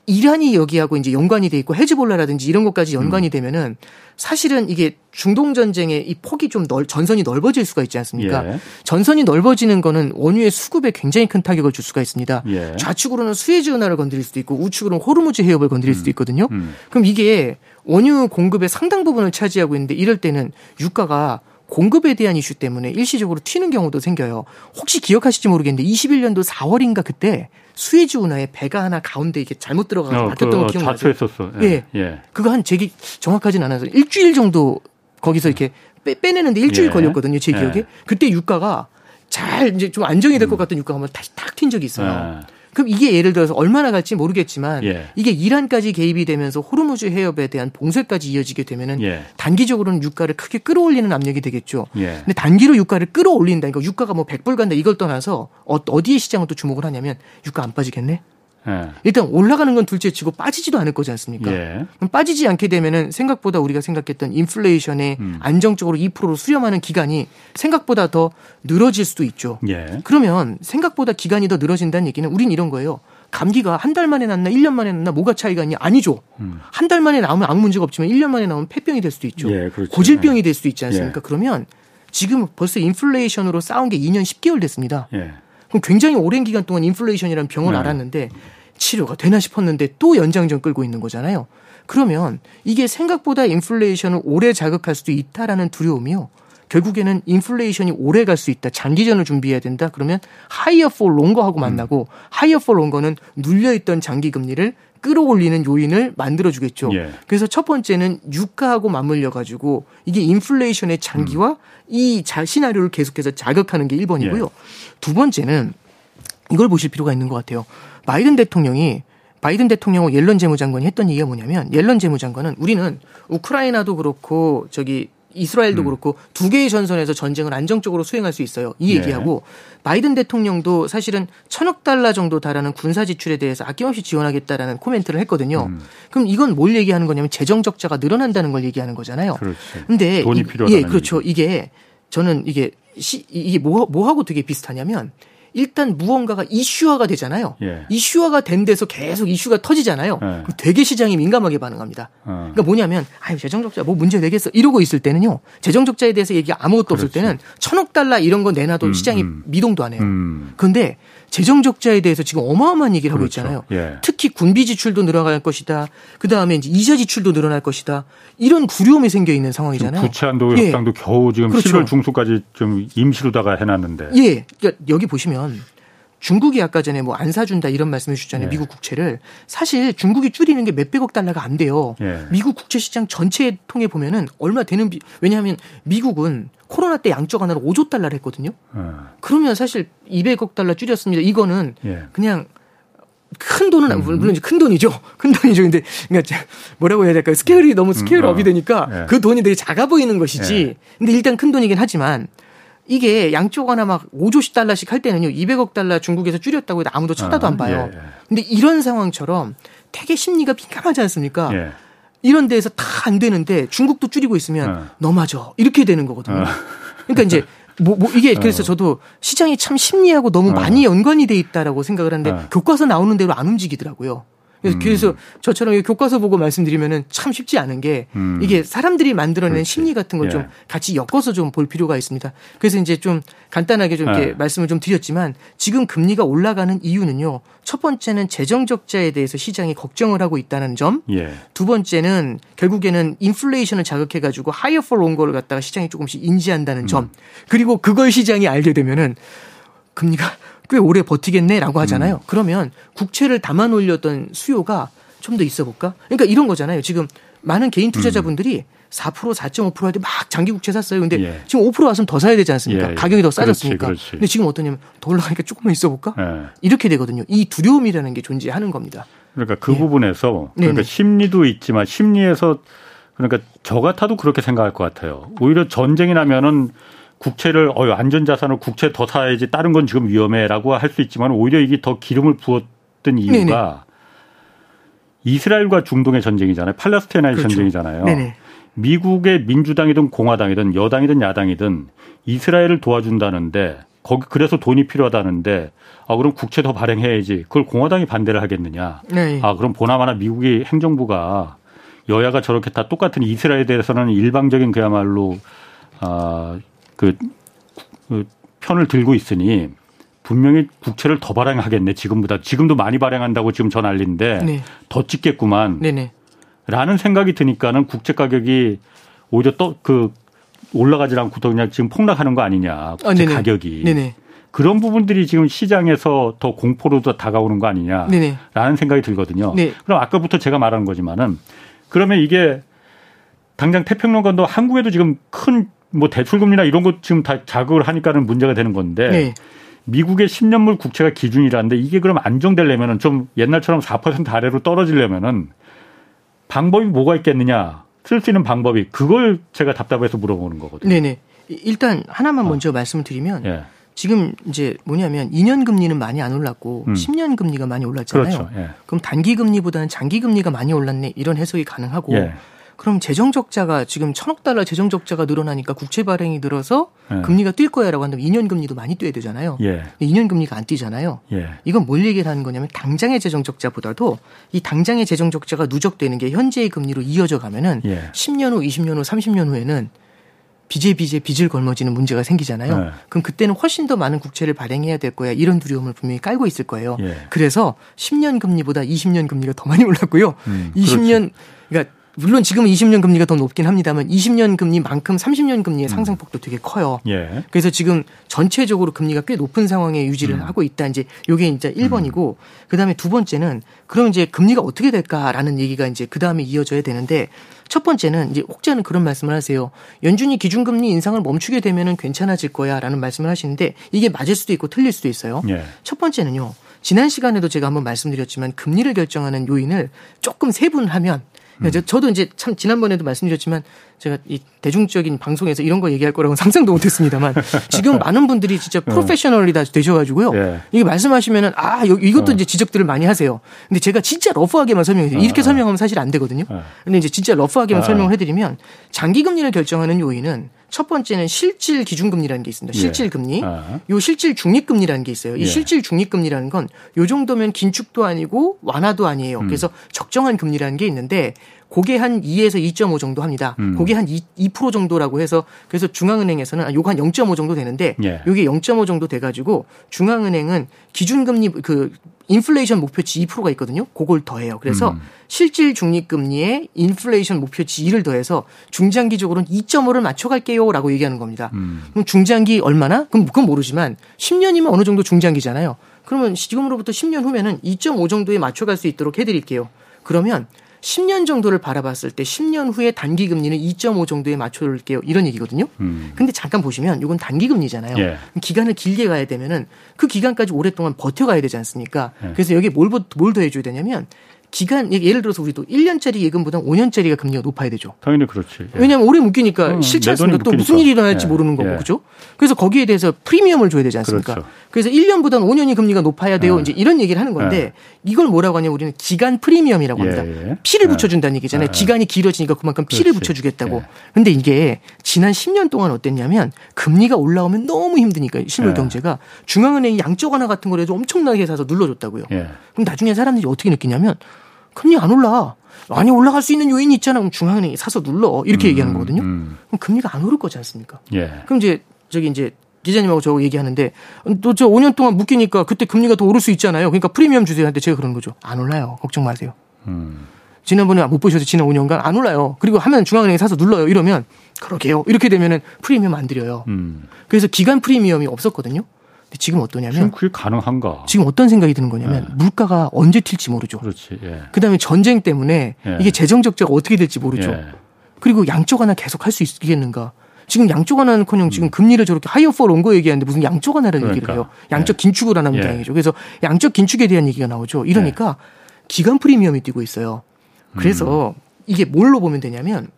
이란이 여기하고 이제 연관이 돼 있고 헤즈볼라라든지 이런 것까지 연관이 되면은 사실은 이게 중동 전쟁의 이 폭이 좀 전선이 넓어질 수가 있지 않습니까? 예. 전선이 넓어지는 거는 원유의 수급에 굉장히 큰 타격을 줄 수가 있습니다. 예. 좌측으로는 수에즈 운하를 건드릴 수도 있고 우측으로는 호르무즈 해협을 건드릴 수도 있거든요. 그럼 이게 원유 공급의 상당 부분을 차지하고 있는데 이럴 때는 유가가 공급에 대한 이슈 때문에 일시적으로 튀는 경우도 생겨요. 혹시 기억하실지 모르겠는데 21년도 4월인가 그때 수에즈 운하에 배가 하나 가운데 이게 잘못 들어가서 막혔던 거 기억나죠? 좌초했었어. 예. 예. 예. 그거 한 제기 정확하진 않아서 일주일 정도 거기서 이렇게 빼내는데 일주일 예. 걸렸거든요. 제 기억에. 예. 그때 유가가 잘 이제 좀 안정이 될 것 같던 유가가 한번 다시 탁 튄 적이 있어요. 예. 그럼 이게 예를 들어서 얼마나 갈지 모르겠지만 예. 이게 이란까지 개입이 되면서 호르무즈 해협에 대한 봉쇄까지 이어지게 되면은 예. 단기적으로는 유가를 크게 끌어올리는 압력이 되겠죠. 예. 근데 단기로 유가를 끌어올린다. 그러니까 유가가 뭐 100불 간다 이걸 떠나서 어디에 시장을 또 주목을 하냐면 유가 안 빠지겠네. 예. 일단 올라가는 건 둘째치고 빠지지도 않을 거지 않습니까? 예. 그럼 빠지지 않게 되면은 생각보다 우리가 생각했던 인플레이션에 안정적으로 2%로 수렴하는 기간이 생각보다 더 늘어질 수도 있죠. 예. 그러면 생각보다 기간이 더 늘어진다는 얘기는 우린 이런 거예요. 감기가 한 달 만에 났나 1년 만에 났나 뭐가 차이가 있냐? 아니죠. 한 달 만에 나오면 아무 문제가 없지만 1년 만에 나오면 폐병이 될 수도 있죠. 예, 그렇죠. 고질병이 될 수도 있지 않습니까? 예. 그러면 지금 벌써 인플레이션으로 싸운 게 2년 10개월 됐습니다. 예. 그럼 굉장히 오랜 기간 동안 인플레이션이라는 병을 네. 알았는데 치료가 되나 싶었는데 또 연장전 끌고 있는 거잖아요. 그러면 이게 생각보다 인플레이션을 오래 자극할 수도 있다라는 두려움이요. 결국에는 인플레이션이 오래 갈 수 있다. 장기전을 준비해야 된다. 그러면 하이어 포 롱거하고 만나고 하이어 포 롱거는 눌려있던 장기 금리를 끌어올리는 요인을 만들어주겠죠. 예. 그래서 첫 번째는 유가하고 맞물려가지고 이게 인플레이션의 장기화 이 시나리오를 계속해서 자극하는 게 1번이고요. 예. 두 번째는 이걸 보실 필요가 있는 것 같아요. 바이든 대통령과 옐런 재무장관이 했던 얘기가 뭐냐면 옐런 재무장관은 우리는 우크라이나도 그렇고 이스라엘도 그렇고 두 개의 전선에서 전쟁을 안정적으로 수행할 수 있어요. 이 얘기하고 예. 바이든 대통령도 사실은 $1,000억 정도 달하는 군사 지출에 대해서 아낌없이 지원하겠다라는 코멘트를 했거든요. 그럼 이건 뭘 얘기하는 거냐면 재정 적자가 늘어난다는 걸 얘기하는 거잖아요. 그런데 돈이 필요하다는 예, 그렇죠. 얘기. 이게 저는 이게 뭐하고 되게 비슷하냐면 일단 무언가가 이슈화가 되잖아요. 예. 이슈화가 된 데서 계속 이슈가 터지잖아요. 예. 그럼 되게 시장이 민감하게 반응합니다. 그러니까 뭐냐면 재정적자 뭐 문제 되겠어 이러고 있을 때는요. 재정적자에 대해서 얘기가 아무것도 그렇지. 없을 때는 $1,000억 이런 거 내놔도 시장이 미동도 안 해요. 그런데 재정적자에 대해서 지금 어마어마한 얘기를 그렇죠. 하고 있잖아요. 예. 특히 군비 지출도 늘어날 것이다. 그다음에 이제 이자 지출도 늘어날 것이다. 이런 구려움이 생겨 있는 상황이잖아요. 부채한도 협상도 예. 겨우 지금 그렇죠. 7월 중순까지 좀 임시로다가 해놨는데. 예. 그러니까 여기 보시면 중국이 아까 전에 뭐 안 사준다 이런 말씀해 주셨잖아요. 예. 미국 국채를. 사실 중국이 줄이는 게 몇백억 달러가 안 돼요. 예. 미국 국채 시장 전체 통해 보면은 얼마 되는 왜냐하면 미국은 코로나 때 양적 완화로 5조 달러를 했거든요. 그러면 사실 200억 달러 줄였습니다. 이거는 예. 그냥 큰 돈은 물론 큰 돈이죠. 큰 돈이죠. 근데 그러니까 뭐라고 해야 될까요? 스케일이 너무 스케일업이 되니까 예. 그 돈이 되게 작아 보이는 것이지. 예. 근데 일단 큰 돈이긴 하지만 이게 양쪽 하나 막 5조씩 달러씩 할 때는요. 200억 달러 중국에서 줄였다고 해도 아무도 쳐다도 안 봐요. 예. 근데 이런 상황처럼 되게 심리가 민감하지 않습니까? 예. 이런 데에서 다 안 되는데 중국도 줄이고 있으면 너마저 이렇게 되는 거거든요. 그러니까 이제 이게 그래서 저도 시장이 참 심리하고 너무 많이 연관이 돼 있다라고 생각을 하는데 교과서 나오는 대로 안 움직이더라고요. 그래서 저처럼 교과서 보고 말씀드리면은 참 쉽지 않은 게 이게 사람들이 만들어낸 그렇지. 심리 같은 걸 좀 예. 같이 엮어서 좀 볼 필요가 있습니다. 그래서 이제 좀 간단하게 좀 이렇게 말씀을 좀 드렸지만 지금 금리가 올라가는 이유는요. 첫 번째는 재정 적자에 대해서 시장이 걱정을 하고 있다는 점. 예. 두 번째는 결국에는 인플레이션을 자극해가지고 higher for longer를 갖다가 시장이 조금씩 인지한다는 점. 그리고 그걸 시장이 알게 되면은 금리가 꽤 오래 버티겠네라고 하잖아요. 그러면 국채를 담아 놓으려던 수요가 좀 더 있어 볼까? 그러니까 이런 거잖아요. 지금 많은 개인 투자자분들이 4%, 4.5% 할 때 막 장기 국채 샀어요. 근데 예. 지금 5% 왔으면 더 사야 되지 않습니까? 예, 예. 가격이 더 싸졌으니까. 그렇지. 근데 지금 어떠냐면 더 올라가니까 조금만 있어 볼까? 예. 이렇게 되거든요. 이 두려움이라는 게 존재하는 겁니다. 그러니까 그 예. 부분에서 그러니까 네네. 심리도 있지만 심리에서 그러니까 저 같아도 그렇게 생각할 것 같아요. 오히려 전쟁이 나면은 국채를 안전자산으로 국채 더 사야지 다른 건 지금 위험해라고 할 수 있지만 오히려 이게 더 기름을 부었던 이유가 네네. 이스라엘과 중동의 전쟁이잖아요. 팔레스타인의 그렇죠. 전쟁이잖아요. 네네. 미국의 민주당이든 공화당이든 여당이든 야당이든 이스라엘을 도와준다는데 거기 그래서 돈이 필요하다는데 그럼 국채 더 발행해야지. 그걸 공화당이 반대를 하겠느냐. 네. 그럼 보나마나 미국의 행정부가 여야가 저렇게 다 똑같은 이스라엘에 대해서는 일방적인 그야말로 그 편을 들고 있으니 분명히 국채를 더 발행하겠네 지금보다. 지금도 많이 발행한다고 지금 저 난리인데 네. 더 찍겠구만 네네. 라는 생각이 드니까는 국채 가격이 오히려 또 그 올라가지 않고 더 그냥 지금 폭락하는 거 아니냐. 국채 네네. 가격이. 네네. 그런 부분들이 지금 시장에서 더 공포로 더 다가오는 거 아니냐라는 네네. 생각이 들거든요. 네. 그럼 아까부터 제가 말하는 거지만은 그러면 이게 당장 태평양권도 한국에도 지금 큰 대출금리나 이런 것 지금 다 자극을 하니까는 문제가 되는 건데 네. 미국의 10년물 국채가 기준이라는데 이게 그럼 안정되려면은 좀 옛날처럼 4% 아래로 떨어지려면은 방법이 뭐가 있겠느냐. 쓸 수 있는 방법이. 그걸 제가 답답해서 물어보는 거거든요. 네네. 일단 하나만 먼저 말씀을 드리면 예. 지금 이제 뭐냐면 2년 금리는 많이 안 올랐고 10년 금리가 많이 올랐잖아요. 그렇죠. 예. 그럼 단기 금리보다는 장기 금리가 많이 올랐네 이런 해석이 가능하고 예. 그럼 재정적자가 지금 1,000억 달러 재정적자가 늘어나니까 국채 발행이 늘어서 금리가 뛸 거야라고 한다면 2년 금리도 많이 뛰어야 되잖아요. 예. 2년 금리가 안 뛰잖아요. 예. 이건 뭘 얘기를 하는 거냐면 당장의 재정적자보다도 이 당장의 재정적자가 누적되는 게 현재의 금리로 이어져 가면은 예. 10년 후, 20년 후, 30년 후에는 빚을 걸머지는 문제가 생기잖아요. 네. 그럼 그때는 훨씬 더 많은 국채를 발행해야 될 거야. 이런 두려움을 분명히 깔고 있을 거예요. 예. 그래서 10년 금리보다 20년 금리가 더 많이 올랐고요. 20년 그러니까 물론 지금은 20년 금리가 더 높긴 합니다만 20년 금리만큼 30년 금리의 상승폭도 되게 커요. 예. 그래서 지금 전체적으로 금리가 꽤 높은 상황에 유지를 하고 있다. 이제 요게 이제 1번이고 그다음에 두 번째는 그럼 이제 금리가 어떻게 될까라는 얘기가 이제 그다음에 이어져야 되는데 첫 번째는 이제 혹자는 그런 말씀을 하세요. 연준이 기준금리 인상을 멈추게 되면은 괜찮아질 거야라는 말씀을 하시는데 이게 맞을 수도 있고 틀릴 수도 있어요. 예. 첫 번째는요. 지난 시간에도 제가 한번 말씀드렸지만 금리를 결정하는 요인을 조금 세분하면 저도 이제 참 지난번에도 말씀드렸지만 제가 이 대중적인 방송에서 이런 거 얘기할 거라고는 상상도 못했습니다만 지금 많은 분들이 진짜 프로페셔널이 다 되셔가지고요. 예. 이게 말씀하시면은 이것도 이제 지적들을 많이 하세요. 근데 제가 진짜 러프하게만 설명해요. 이렇게 설명하면 사실 안 되거든요. 근데 이제 진짜 러프하게만 설명을 해드리면 장기금리를 결정하는 요인은 첫 번째는 실질 기준금리라는 게 있습니다. 실질 금리. 요 실질 중립금리라는 게 있어요. 이 실질 중립금리라는 건 요 정도면 긴축도 아니고 완화도 아니에요. 그래서 적정한 금리라는 게 있는데 그게 한 2에서 2.5 정도 합니다. 그게 한 2% 정도라고 해서 그래서 중앙은행에서는 요거 한 0.5 정도 되는데 요게 0.5 정도 돼가지고 중앙은행은 기준금리 그 인플레이션 목표치 2%가 있거든요. 그걸 더해요. 그래서 실질 중립금리에 인플레이션 목표치 2를 더해서 중장기적으로는 2.5를 맞춰갈게요라고 얘기하는 겁니다. 그럼 중장기 얼마나? 그럼 그건 모르지만 10년이면 어느 정도 중장기잖아요. 그러면 지금으로부터 10년 후면은 2.5 정도에 맞춰갈 수 있도록 해드릴게요. 그러면 10년 정도를 바라봤을 때 10년 후에 단기 금리는 2.5 정도에 맞춰줄게요. 이런 얘기거든요. 근데 잠깐 보시면 이건 단기 금리잖아요. 예. 기간을 길게 가야 되면은 그 기간까지 오랫동안 버텨가야 되지 않습니까? 예. 그래서 여기에 뭘 더해줘야 되냐면 기간, 예를 들어서 우리도 1년짜리 예금보다 5년짜리가 금리가 높아야 되죠. 당연히 그렇지. 예. 왜냐하면 오래 묶이니까 싫지 않습니까? 또 무슨 일이 일어날지 예. 모르는 거고, 예. 그죠? 그래서 거기에 대해서 프리미엄을 줘야 되지 않습니까? 그렇죠. 그래서 1년보다는 5년이 금리가 높아야 돼요. 예. 이제 이런 얘기를 하는 건데 예. 이걸 뭐라고 하냐 우리는 기간 프리미엄이라고 합니다. 예. 피를 예. 붙여준다는 얘기잖아요. 예. 기간이 길어지니까 그만큼 피를 그렇지. 붙여주겠다고. 그런데 예. 이게 지난 10년 동안 어땠냐면 금리가 올라오면 너무 힘드니까 실물 예. 경제가 중앙은행이 양적 완화 같은 걸 해서 엄청나게 사서 눌러줬다고요. 예. 그럼 나중에 사람들이 어떻게 느끼냐면 금리 안 올라. 많이 올라갈 수 있는 요인이 있잖아. 그럼 중앙은행이 사서 눌러. 이렇게 얘기하는 거거든요. 그럼 금리가 안 오를 거지 않습니까? 예. 그럼 이제 저기 이제 기자님하고 저하고 얘기하는데 또 저 5년 동안 묶이니까 그때 금리가 더 오를 수 있잖아요. 그러니까 프리미엄 주세요. 한테 제가 그러는 거죠. 안 올라요. 걱정 마세요. 지난번에 못 보셔서 지난 5년간 안 올라요. 그리고 하면 중앙은행이 사서 눌러요. 이러면 그러게요. 이렇게 되면은 프리미엄 안 드려요. 그래서 기간 프리미엄이 없었거든요. 근데 지금 어떠냐면 지금 그게 가능한가? 지금 어떤 생각이 드는 거냐면 예. 물가가 언제 튈지 모르죠. 그렇지. 예. 그다음에 전쟁 때문에 예. 이게 재정 적자가 어떻게 될지 모르죠. 예. 그리고 양쪽 하나 계속 할 수 있겠는가? 지금 양쪽 하나는커녕 지금 금리를 저렇게 하이어폴 온 거 얘기하는데 무슨 양쪽 하나라는 그러니까. 얘기를 해요. 양적 예. 긴축을 안 하면 예. 다행이죠. 그래서 양적 긴축에 대한 얘기가 나오죠. 이러니까 예. 기간 프리미엄이 뛰고 있어요. 그래서 이게 뭘로 보면 되냐면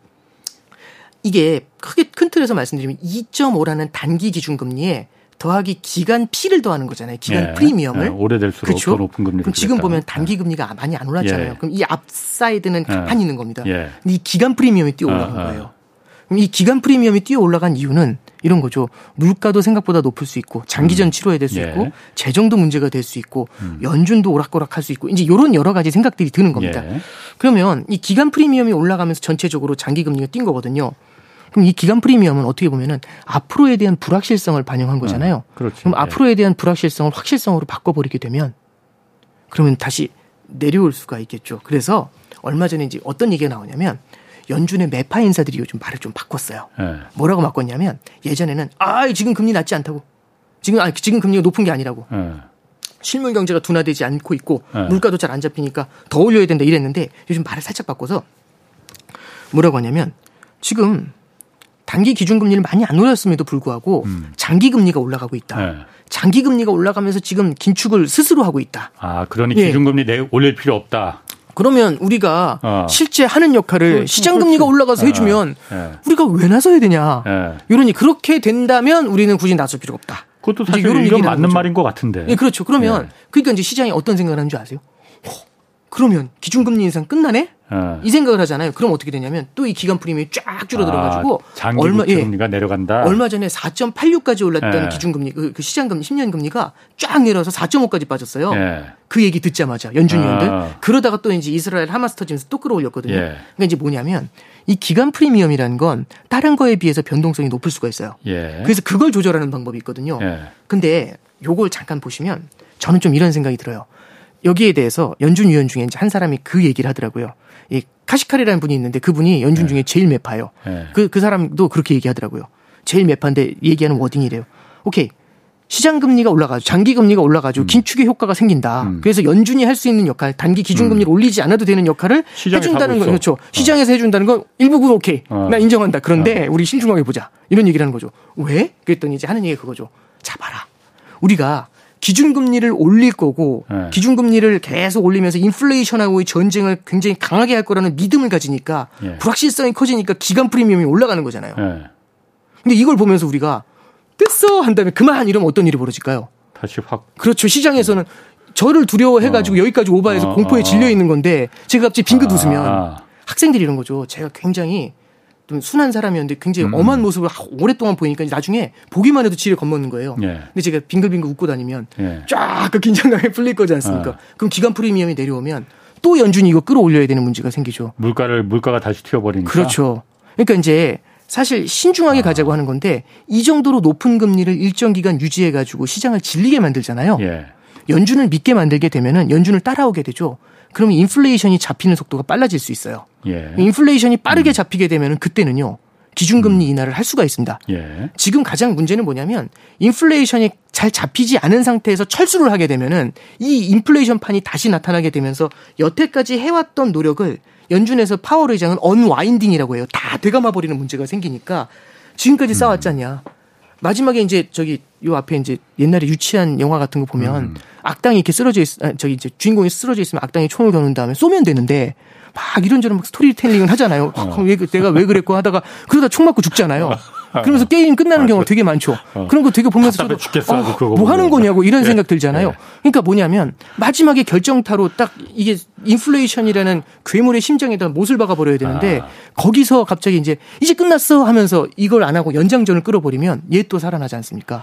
이게 크게 큰 틀에서 말씀드리면 2.5라는 단기 기준금리에 더하기 기간 P를 더하는 거잖아요. 기간 예, 프리미엄을. 예, 오래될수록 그렇죠? 더 높은 금리를 그럼 지금 보면 단기 금리가 많이 안 올랐잖아요. 예. 그럼 이 앞사이드는 가만히 있는 겁니다. 예. 근데 이 기간 프리미엄이 뛰어 올라간 거예요. 그럼 이 기간 프리미엄이 뛰어 올라간 이유는 이런 거죠. 물가도 생각보다 높을 수 있고 장기전 치료해야 될 수 예. 있고 재정도 문제가 될 수 있고 연준도 오락가락할 수 있고 이제 이런 여러 가지 생각들이 드는 겁니다. 예. 그러면 이 기간 프리미엄이 올라가면서 전체적으로 장기 금리가 뛴 거거든요. 그럼 이 기간 프리미엄은 어떻게 보면은 앞으로에 대한 불확실성을 반영한 거잖아요. 그렇지. 그럼 예. 앞으로에 대한 불확실성을 확실성으로 바꿔버리게 되면 그러면 다시 내려올 수가 있겠죠. 그래서 얼마 전에 이제 어떤 얘기가 나오냐면 연준의 매파 인사들이 요즘 말을 좀 바꿨어요. 예. 뭐라고 바꿨냐면 예전에는 지금 금리 낮지 않다고. 지금 금리가 높은 게 아니라고. 예. 실물 경제가 둔화되지 않고 있고 예. 물가도 잘 안 잡히니까 더 올려야 된다 이랬는데 요즘 말을 살짝 바꿔서 뭐라고 하냐면 지금 단기 기준금리를 많이 안 올렸음에도 불구하고 장기금리가 올라가고 있다. 네. 장기금리가 올라가면서 지금 긴축을 스스로 하고 있다. 그러니 예. 기준금리 올릴 필요 없다. 그러면 우리가 실제 하는 역할을 시장금리가 올라가서 해주면 우리가 왜 나서야 되냐. 이러니 그렇게 된다면 우리는 굳이 나설 필요가 없다. 그것도 사실 이런 맞는 거죠. 말인 것 같은데. 예, 그렇죠. 그러면 그러니까 이제 시장이 어떤 생각을 하는 줄 아세요? 그러면 기준금리 인상 끝나네? 이 생각을 하잖아요. 그럼 어떻게 되냐면 또 이 기간 프리미엄이 쫙 줄어들어가지고 장기금리가 내려간다. 얼마 전에 4.86까지 올랐던 기준금리, 그 시장금리, 10년금리가 쫙 내려서 4.5까지 빠졌어요. 예. 그 얘기 듣자마자 연준 위원들. 그러다가 또 이제 이스라엘 하마스 터지면서 또 끌어올렸거든요. 예. 그러니까 이제 뭐냐면 이 기간 프리미엄이라는 건 다른 거에 비해서 변동성이 높을 수가 있어요. 예. 그래서 그걸 조절하는 방법이 있거든요. 근데 요걸 잠깐 보시면 저는 좀 이런 생각이 들어요. 여기에 대해서 연준 위원 중에 한 사람이 그 얘기를 하더라고요. 이 카시카리라는 분이 있는데 그분이 연준 중에 제일 매파예요. 그 사람도 그렇게 얘기하더라고요. 제일 매파인데 얘기하는 워딩이래요. 오케이. 시장 금리가 올라가지고 장기 금리가 올라가지고 긴축의 효과가 생긴다. 그래서 연준이 할 수 있는 역할, 단기 기준 금리를 올리지 않아도 되는 역할을 해준다는 거 그렇죠. 시장에서 해준다는 건 일부분 오케이. 나 인정한다. 그런데 우리 신중하게 보자. 이런 얘기를 하는 거죠. 왜? 그랬더니 이제 하는 얘기가 그거죠. 자 봐라. 우리가 기준금리를 올릴 거고 기준금리를 계속 올리면서 인플레이션하고의 전쟁을 굉장히 강하게 할 거라는 믿음을 가지니까 불확실성이 커지니까 기간 프리미엄이 올라가는 거잖아요. 근데 이걸 보면서 우리가 됐어 한 다음에 그만 이러면 어떤 일이 벌어질까요? 다시 확. 그렇죠. 시장에서는 저를 두려워해가지고 여기까지 오바해서 공포에 질려 있는 건데 제가 갑자기 빙긋 웃으면 학생들이 이런 거죠. 제가 굉장히 순한 사람이었는데 굉장히 엄한 모습을 오랫동안 보이니까 나중에 보기만 해도 지레 겁먹는 거예요. 예. 근데 제가 빙글빙글 웃고 다니면 쫙 그 긴장감이 풀릴 거지 않습니까? 그럼 기간 프리미엄이 내려오면 또 연준이 이거 끌어올려야 되는 문제가 생기죠. 물가가 다시 튀어버리니까. 그렇죠. 그러니까 이제 사실 신중하게 가자고 하는 건데 이 정도로 높은 금리를 일정 기간 유지해가지고 시장을 질리게 만들잖아요. 예. 연준을 믿게 만들게 되면은 연준을 따라오게 되죠. 그러면 인플레이션이 잡히는 속도가 빨라질 수 있어요. 예. 인플레이션이 빠르게 잡히게 되면은 그때는요. 기준금리 인하를 할 수가 있습니다. 예. 지금 가장 문제는 뭐냐면 인플레이션이 잘 잡히지 않은 상태에서 철수를 하게 되면은 이 인플레이션 판이 다시 나타나게 되면서 여태까지 해왔던 노력을 연준에서 파월 의장은 언와인딩이라고 해요. 다 되감아버리는 문제가 생기니까 지금까지 싸웠잖냐. 마지막에 이제 저기 요 앞에 이제 옛날에 유치한 영화 같은 거 보면 악당이 이렇게 저기 이제 주인공이 쓰러져 있으면 악당이 총을 겨눈 다음에 쏘면 되는데 막 이런저런 막 스토리텔링을 하잖아요. 내가 왜 그랬고 하다가 그러다 총 맞고 죽잖아요. 그러면서 게임 끝나는 경우가 되게 많죠. 그런 거 되게 보면서 저도 뭐 하는 거냐고 이런 생각 들잖아요. 그러니까 뭐냐면 마지막에 결정타로 딱 이게 인플레이션이라는 괴물의 심장에다 못을 박아버려야 되는데 거기서 갑자기 이제 끝났어 하면서 이걸 안 하고 연장전을 끌어버리면 얘 또 살아나지 않습니까?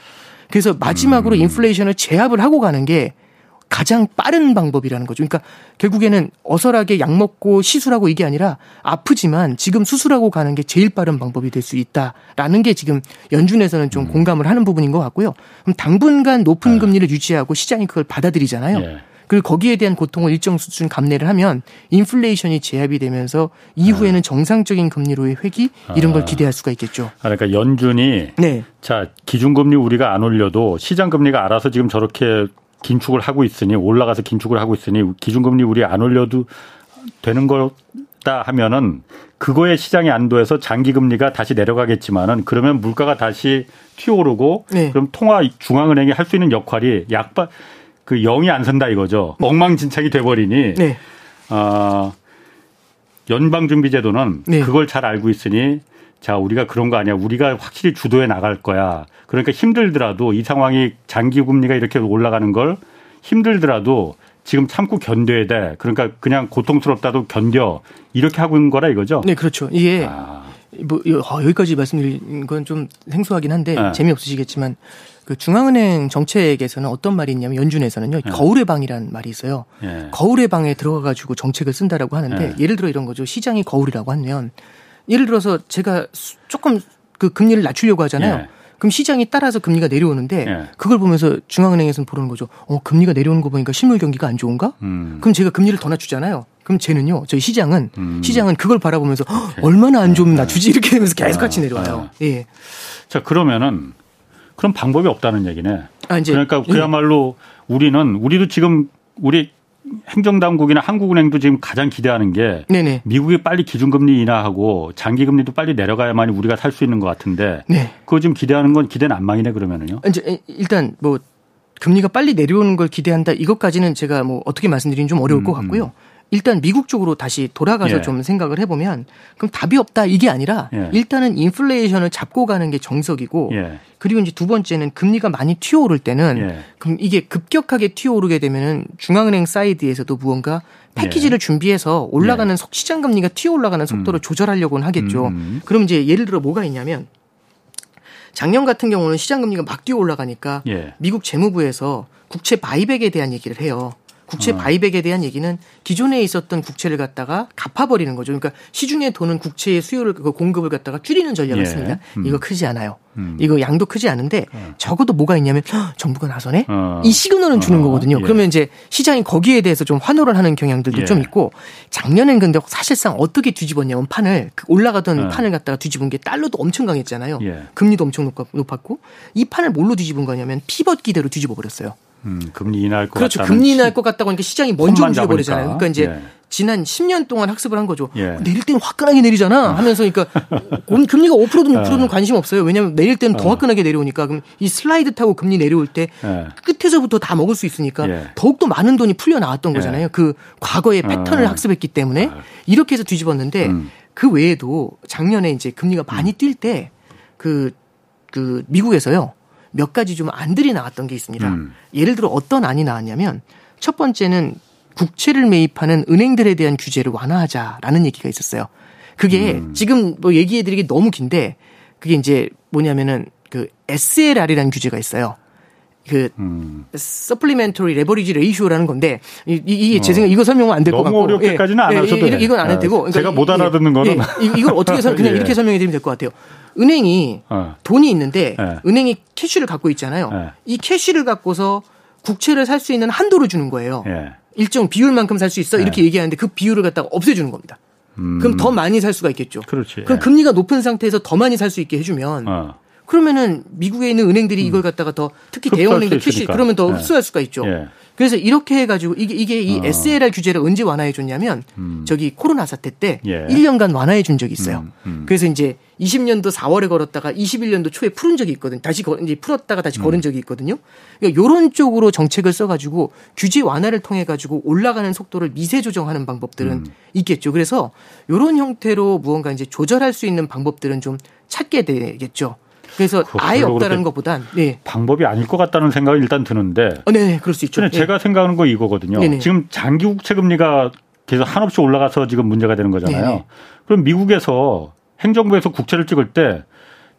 그래서 마지막으로 인플레이션을 제압을 하고 가는 게 가장 빠른 방법이라는 거죠. 그러니까 결국에는 어설하게 약 먹고 시술하고 이게 아니라 아프지만 지금 수술하고 가는 게 제일 빠른 방법이 될 수 있다라는 게 지금 연준에서는 좀 공감을 하는 부분인 것 같고요. 그럼 당분간 높은 금리를 유지하고 시장이 그걸 받아들이잖아요. 예. 그리고 거기에 대한 고통을 일정 수준 감내를 하면 인플레이션이 제압이 되면서 이후에는 정상적인 금리로의 회귀 이런 걸 기대할 수가 있겠죠. 그러니까 연준이 네. 자 기준금리 우리가 안 올려도 시장금리가 알아서 지금 저렇게 긴축을 하고 있으니 올라가서 긴축을 하고 있으니 기준금리 우리 안 올려도 되는 거다 하면은 그거에 시장이 안도해서 장기금리가 다시 내려가겠지만은 그러면 물가가 다시 튀어오르고 네. 그럼 중앙은행이 할 수 있는 역할이 그 0이 안 선다 이거죠. 엉망진창이 돼버리니 네. 연방준비제도는 네. 그걸 잘 알고 있으니 자 우리가 그런 거 아니야. 우리가 확실히 주도해 나갈 거야. 그러니까 힘들더라도 이 상황이 장기금리가 이렇게 올라가는 걸 힘들더라도 지금 참고 견뎌야 돼. 그러니까 그냥 고통스럽다도 견뎌. 이렇게 하고 있는 거라 이거죠. 네. 그렇죠. 이게 여기까지 말씀드린 건 좀 생소하긴 한데 네. 재미없으시겠지만 그 중앙은행 정책에서는 어떤 말이 있냐면 연준에서는요. 네. 거울의 방이라는 말이 있어요. 네. 거울의 방에 들어가가지고 정책을 쓴다라고 하는데 네. 예를 들어 이런 거죠. 시장이 거울이라고 하면 예를 들어서 제가 조금 그 금리를 낮추려고 하잖아요. 예. 그럼 시장이 따라서 금리가 내려오는데 예. 그걸 보면서 중앙은행에서는 보는 거죠. 금리가 내려오는 거 보니까 실물 경기가 안 좋은가? 그럼 제가 금리를 더 낮추잖아요. 그럼 쟤는요. 저희 시장은 그걸 바라보면서 얼마나 안 좀 낮추지 이렇게 되면서 계속 같이 내려와요. 예. 자 그러면은 그럼 방법이 없다는 얘기네. 그러니까 그야말로 우리도 지금 우리 행정당국이나 한국은행도 지금 가장 기대하는 게 네네. 미국이 빨리 기준금리 인하하고 장기금리도 빨리 내려가야만 우리가 살 수 있는 것 같은데 네. 그거 지금 기대하는 건 기대는 안망이네 그러면은요. 이제 일단 뭐 금리가 빨리 내려오는 걸 기대한다 이것까지는 제가 뭐 어떻게 말씀드리긴 좀 어려울 것 같고요. 일단 미국 쪽으로 다시 돌아가서 예. 좀 생각을 해보면 그럼 답이 없다 이게 아니라 예. 일단은 인플레이션을 잡고 가는 게 정석이고 예. 그리고 이제 두 번째는 금리가 많이 튀어오를 때는 예. 그럼 이게 급격하게 튀어오르게 되면은 중앙은행 사이드에서도 무언가 패키지를 예. 준비해서 올라가는 시장 금리가 튀어올라가는 속도를 조절하려고는 하겠죠. 그럼 이제 예를 들어 뭐가 있냐면 작년 같은 경우는 시장 금리가 막 뛰어올라가니까 예. 미국 재무부에서 국채 바이백에 대한 얘기를 해요. 국채 바이백에 대한 얘기는 기존에 있었던 국채를 갖다가 갚아버리는 거죠. 그러니까 시중에 도는 국채의 그 공급을 갖다가 줄이는 전략을 씁니다. 이거 크지 않아요. 이거 양도 크지 않은데 적어도 뭐가 있냐면 정부가 나서네? 이 시그널은 주는 거거든요. 예. 그러면 이제 시장이 거기에 대해서 좀 환호를 하는 경향들도 예. 좀 있고 작년엔 근데 사실상 어떻게 뒤집었냐면 판을 올라가던 판을 갖다가 뒤집은 게 달러도 엄청 강했잖아요. 예. 금리도 엄청 높았고 이 판을 뭘로 뒤집은 거냐면 피벗기대로 뒤집어버렸어요. 금리 인하할 것 같다. 그렇죠. 금리 인하할 것 같다고 하니까 시장이 먼저 움직여버리잖아요. 그러니까 이제 예. 지난 10년 동안 학습을 한 거죠. 예. 내릴 때는 화끈하게 내리잖아 하면서 그러니까 금리가 5%든 6%든 관심 없어요. 왜냐하면 내릴 때는 더 화끈하게 내려오니까 그럼 이 슬라이드 타고 금리 내려올 때 끝에서부터 다 먹을 수 있으니까 더욱더 많은 돈이 풀려나왔던 거잖아요. 그 과거의 패턴을 학습했기 때문에 이렇게 해서 뒤집었는데 그 외에도 작년에 이제 금리가 많이 뛸 때 그 미국에서요. 몇 가지 좀 안들이 나왔던 게 있습니다. 예를 들어 어떤 안이 나왔냐면 첫 번째는 국채를 매입하는 은행들에 대한 규제를 완화하자라는 얘기가 있었어요. 그게 지금 뭐 얘기해드리기 너무 긴데 그게 이제 뭐냐면은 그 SLR이라는 규제가 있어요. 그 서플리멘터리 레버리지 레이쇼라는 건데 제 생각 이거 설명은 안 될 것 같고 너무 어렵게까지는 안 하셔도 돼요. 이건 안 해도 되고 그러니까 제가 못 알아듣는 거는 이걸 어떻게 그냥 이렇게 설명해 드리면 될 것 같아요. 은행이 돈이 있는데 은행이 캐시를 갖고 있잖아요. 이 캐시를 갖고서 국채를 살 수 있는 한도를 주는 거예요. 일정 비율만큼 살 수 있어 이렇게 얘기하는데 그 비율을 갖다가 없애주는 겁니다. 그럼 더 많이 살 수가 있겠죠. 그렇지. 그럼 금리가 높은 상태에서 더 많이 살 수 있게 해주면 그러면은 미국에 있는 은행들이 이걸 갖다가 더 특히 대형은행들 출시 그러면 더 흡수할 수가 있죠. 예. 그래서 이렇게 해가지고 이게 이 SLR 규제를 언제 완화해줬냐면 저기 코로나 사태 때 1년간 완화해준 적이 있어요. 그래서 이제 20년도 4월에 걸었다가 21년도 초에 푸른 적이 있거든요. 다시 이제 풀었다가 다시 걸은 적이 있거든요. 그러니까 이런 쪽으로 정책을 써가지고 규제 완화를 통해가지고 올라가는 속도를 미세 조정하는 방법들은 있겠죠. 그래서 이런 형태로 무언가 이제 조절할 수 있는 방법들은 좀 찾게 되겠죠. 그래서 아예 없다는 것보단 방법이 아닐 것 같다는 생각이 일단 드는데 네, 그럴 수 있죠. 제가 생각하는 거 이거거든요. 네네. 지금 장기 국채 금리가 계속 한없이 올라가서 지금 문제가 되는 거잖아요. 네네. 그럼 미국에서 행정부에서 국채를 찍을 때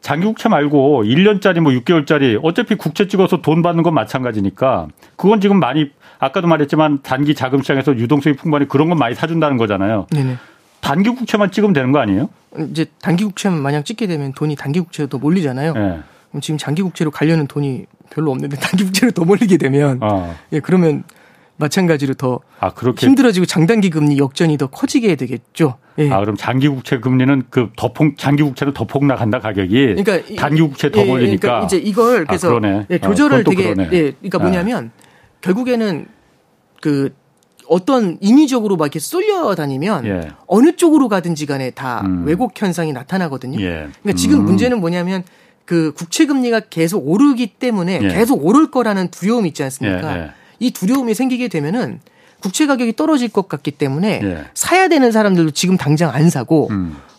장기 국채 말고 1년짜리 뭐 6개월짜리 어차피 국채 찍어서 돈 받는 건 마찬가지니까 그건 지금 많이 아까도 말했지만 단기 자금 시장에서 유동성이 풍부하니 그런 건 많이 사준다는 거잖아요. 네네. 단기 국채만 찍으면 되는 거 아니에요? 이제 단기 국채만 마냥 찍게 되면 돈이 단기 국채로 더 몰리잖아요. 네. 그럼 지금 장기 국채로 가려는 돈이 별로 없는데 단기 국채로 더 몰리게 되면 예, 그러면 마찬가지로 더 그렇게 힘들어지고 장단기 금리 역전이 더 커지게 되겠죠. 예. 그럼 장기 국채 금리는 장기 국채는 더 폭락한다 가격이. 그러니까 단기 국채 더 몰리니까. 그러니까 이제 이걸 그래서 조절을 되게 그러니까 뭐냐면 결국에는 어떤 인위적으로 막 이렇게 쏠려 다니면 어느 쪽으로 가든지 간에 다 왜곡 현상이 나타나거든요. 그러니까 지금 문제는 뭐냐면 국채 금리가 계속 오르기 때문에 계속 오를 거라는 두려움이 있지 않습니까? 이 두려움이 생기게 되면은 국채 가격이 떨어질 것 같기 때문에 사야 되는 사람들도 지금 당장 안 사고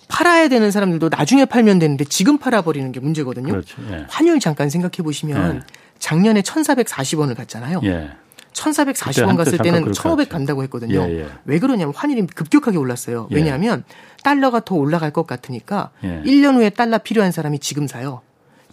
팔아야 되는 사람들도 나중에 팔면 되는데 지금 팔아버리는 게 문제거든요. 그렇죠. 환율 잠깐 생각해 보시면 작년에 1,440원을 갔잖아요. 1,440원 갔을 때는 1,500 간다고 했거든요. 왜 그러냐면 환율이 급격하게 올랐어요. 왜냐하면 달러가 더 올라갈 것 같으니까 1년 후에 달러 필요한 사람이 지금 사요.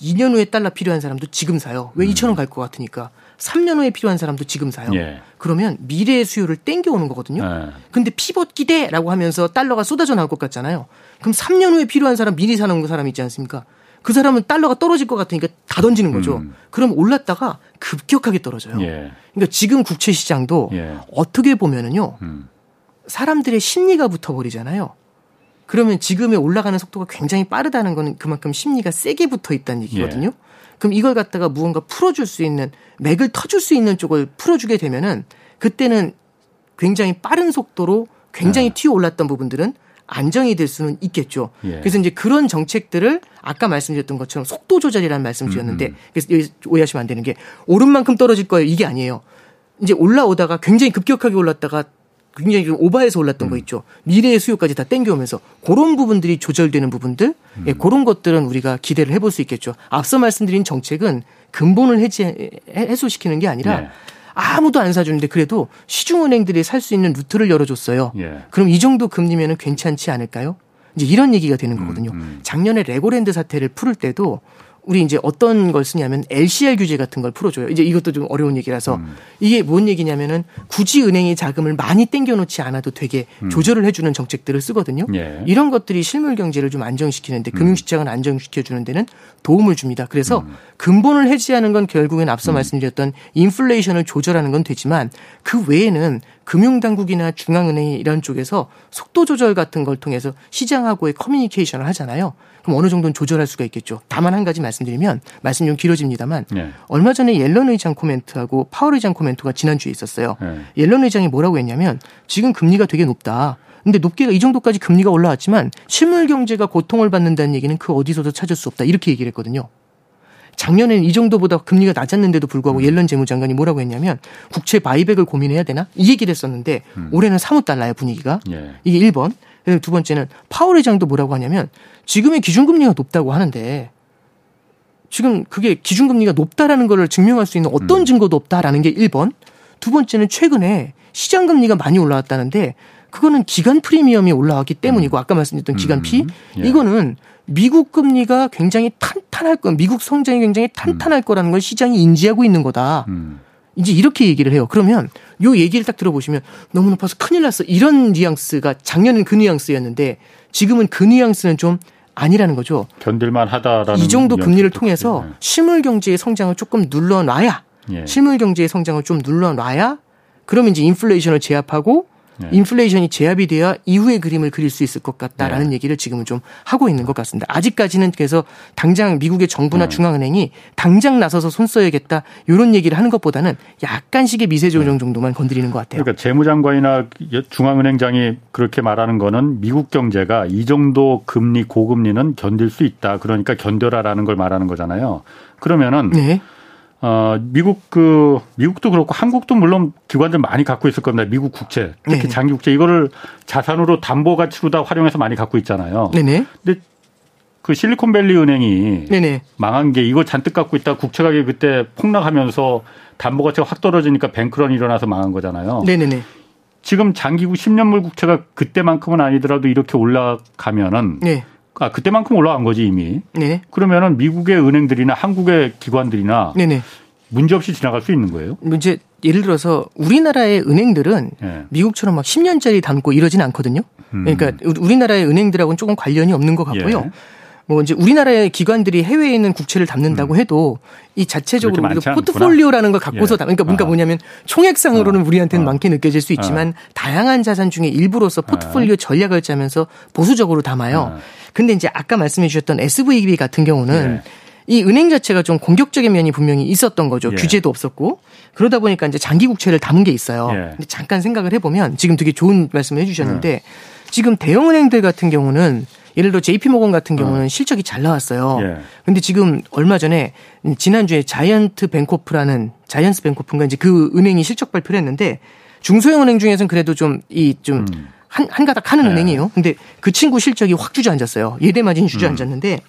2년 후에 달러 필요한 사람도 지금 사요. 왜 2,000원 갈 것 같으니까. 3년 후에 필요한 사람도 지금 사요. 그러면 미래의 수요를 땡겨오는 거거든요. 근데 피벗 기대라고 하면서 달러가 쏟아져 나올 것 같잖아요. 그럼 3년 후에 필요한 사람 미리 사는 사람이 있지 않습니까? 그 사람은 달러가 떨어질 것 같으니까 다 던지는 거죠. 그럼 올랐다가 급격하게 떨어져요. 그러니까 지금 국채 시장도 어떻게 보면은요, 사람들의 심리가 붙어버리잖아요. 그러면 지금의 올라가는 속도가 굉장히 빠르다는 건 그만큼 심리가 세게 붙어 있다는 얘기거든요. 그럼 이걸 갖다가 무언가 풀어줄 수 있는, 맥을 터줄 수 있는 쪽을 풀어주게 되면은 그때는 굉장히 빠른 속도로 굉장히 튀어 올랐던 부분들은 안정이 될 수는 있겠죠. 그래서 이제 그런 정책들을 아까 말씀드렸던 것처럼 속도 조절이라는 말씀드렸는데 그래서 여기 오해하시면 안 되는 게 오른 만큼 떨어질 거예요. 이게 아니에요. 이제 올라오다가 굉장히 급격하게 올랐다가 굉장히 좀 오버해서 올랐던 거 있죠. 미래의 수요까지 다 땡겨오면서 그런 부분들이 조절되는 부분들 그런 것들은 우리가 기대를 해볼 수 있겠죠. 앞서 말씀드린 정책은 근본을 해소시키는 게 아니라 아무도 안 사주는데 그래도 시중은행들이 살 수 있는 루트를 열어줬어요. 그럼 이 정도 금리면은 괜찮지 않을까요? 이제 이런 얘기가 되는 거거든요. 작년에 레고랜드 사태를 풀을 때도 우리 이제 어떤 걸 쓰냐면 LCR 규제 같은 걸 풀어줘요. 이제 이것도 좀 어려운 얘기라서 이게 뭔 얘기냐면은 굳이 은행이 자금을 많이 땡겨놓지 않아도 되게 조절을 해주는 정책들을 쓰거든요. 이런 것들이 실물 경제를 좀 안정시키는데 금융시장을 안정시켜주는 데는 도움을 줍니다. 그래서 근본을 해지하는 건 결국엔 앞서 말씀드렸던 인플레이션을 조절하는 건 되지만 그 외에는 금융당국이나 중앙은행 이런 쪽에서 속도 조절 같은 걸 통해서 시장하고의 커뮤니케이션을 하잖아요. 그럼 어느 정도는 조절할 수가 있겠죠. 다만 한 가지 말씀드리면 말씀 좀 길어집니다만 얼마 전에 옐런 의장 코멘트하고 파월 의장 코멘트가 지난주에 있었어요. 옐런 의장이 뭐라고 했냐면 지금 금리가 되게 높다. 근데 높게가 이 정도까지 금리가 올라왔지만 실물 경제가 고통을 받는다는 얘기는 그 어디서도 찾을 수 없다. 이렇게 얘기를 했거든요. 작년에는 이 정도보다 금리가 낮았는데도 불구하고 옐런 재무장관이 뭐라고 했냐면 국채 바이백을 고민해야 되나? 이 얘기를 했었는데 올해는 사뭇 달라요 분위기가. 이게 1번. 두 번째는 파월 의장도 뭐라고 하냐면 지금의 기준금리가 높다고 하는데 지금 그게 기준금리가 높다라는 걸 증명할 수 있는 어떤 증거도 없다라는 게 1번. 두 번째는 최근에 시장금리가 많이 올라왔다는데 그거는 기간 프리미엄이 올라왔기 때문이고 아까 말씀드렸던 기간 피 이거는 미국 금리가 굉장히 탄탄할 거, 미국 성장이 굉장히 탄탄할 거라는 걸 시장이 인지하고 있는 거다. 이제 이렇게 얘기를 해요. 그러면 요 얘기를 딱 들어보시면 너무 높아서 큰일 났어. 이런 뉘앙스가 작년은 그 뉘앙스였는데 지금은 그 뉘앙스는 좀 아니라는 거죠. 견딜만 하다라는. 이 정도 금리를 통해서 실물 경제의 성장을 조금 눌러놔야 실물 경제의 성장을 좀 눌러놔야 그러면 이제 인플레이션을 제압하고 네. 인플레이션이 제압이 돼야 이후의 그림을 그릴 수 있을 것 같다라는 네. 얘기를 지금은 좀 하고 있는 것 같습니다. 아직까지는 그래서 당장 미국의 정부나 중앙은행이 당장 나서서 손 써야겠다 이런 얘기를 하는 것보다는 약간씩의 미세 조정 정도만 건드리는 것 같아요. 그러니까 재무장관이나 중앙은행장이 그렇게 말하는 거는 미국 경제가 이 정도 금리 고금리는 견딜 수 있다. 그러니까 견뎌라라는 걸 말하는 거잖아요. 그러면은 네. 미국도 그렇고 한국도 물론 기관들 많이 갖고 있을 겁니다. 미국 국채, 특히 네. 장기국채 이거를 자산으로 담보 가치로 다 활용해서 많이 갖고 있잖아요. 네네. 근데 그 실리콘밸리 은행이 네네. 망한 게 이거 잔뜩 갖고 있다 국채 가격이 그때 폭락하면서 담보 가치가 확 떨어지니까 뱅크런이 일어나서 망한 거잖아요. 네네네. 지금 장기국 10년물 국채가 그때만큼은 아니더라도 이렇게 올라가면은. 네. 아, 그때만큼 올라간 거지 이미. 네. 그러면은 미국의 은행들이나 한국의 기관들이나 네네. 문제없이 지나갈 수 있는 거예요? 문제 예를 들어서 우리나라의 은행들은 네. 미국처럼 막 10년짜리 담고 이러진 않거든요. 그러니까 우리나라의 은행들하고는 조금 관련이 없는 것 같고요. 예. 뭐 이제 우리나라의 기관들이 해외에 있는 국채를 담는다고 해도 이 자체적으로 우리가 포트폴리오라는 걸 갖고서 예. 그러니까 뭐냐면 총액상으로는 우리한테는 많게 느껴질 수 있지만 다양한 자산 중에 일부로서 포트폴리오 전략을 짜면서 보수적으로 담아요. 근데 이제 아까 말씀해 주셨던 SVB 같은 경우는 예. 이 은행 자체가 좀 공격적인 면이 분명히 있었던 거죠. 예. 규제도 없었고. 그러다 보니까 이제 장기 국채를 담은 게 있어요. 예. 근데 잠깐 생각을 해보면 지금 되게 좋은 말씀을 해 주셨는데 지금 대형은행들 같은 경우는 예를 들어 JP모건 같은 경우는 실적이 잘 나왔어요. 그런데 예. 지금 얼마 전에 지난주에 자이언츠 뱅코프가 이제 그 은행이 실적 발표를 했는데 중소형 은행 중에서는 그래도 한 가닥 하는 예. 은행이에요. 근데 그 친구 실적이 확 주저앉았어요. 예대마진 주저앉았는데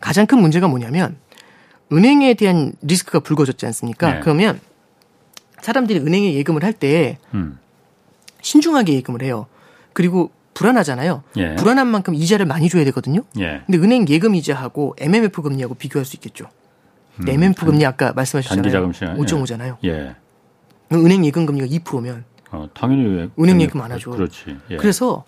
가장 큰 문제가 뭐냐면 은행에 대한 리스크가 불거졌지 않습니까? 예. 그러면 사람들이 은행에 예금을 할 때 신중하게 예금을 해요. 그리고 불안하잖아요. 예. 불안한 만큼 이자를 많이 줘야 되거든요. 예. 근데 은행 예금 이자하고 MMF 금리하고 비교할 수 있겠죠. MMF 금리 아까 말씀하셨잖아요. 5.5잖아요. 예. 은행 예금 금리가 2%면 당연히 은행 예금 안 하죠. 그렇지. 예. 그래서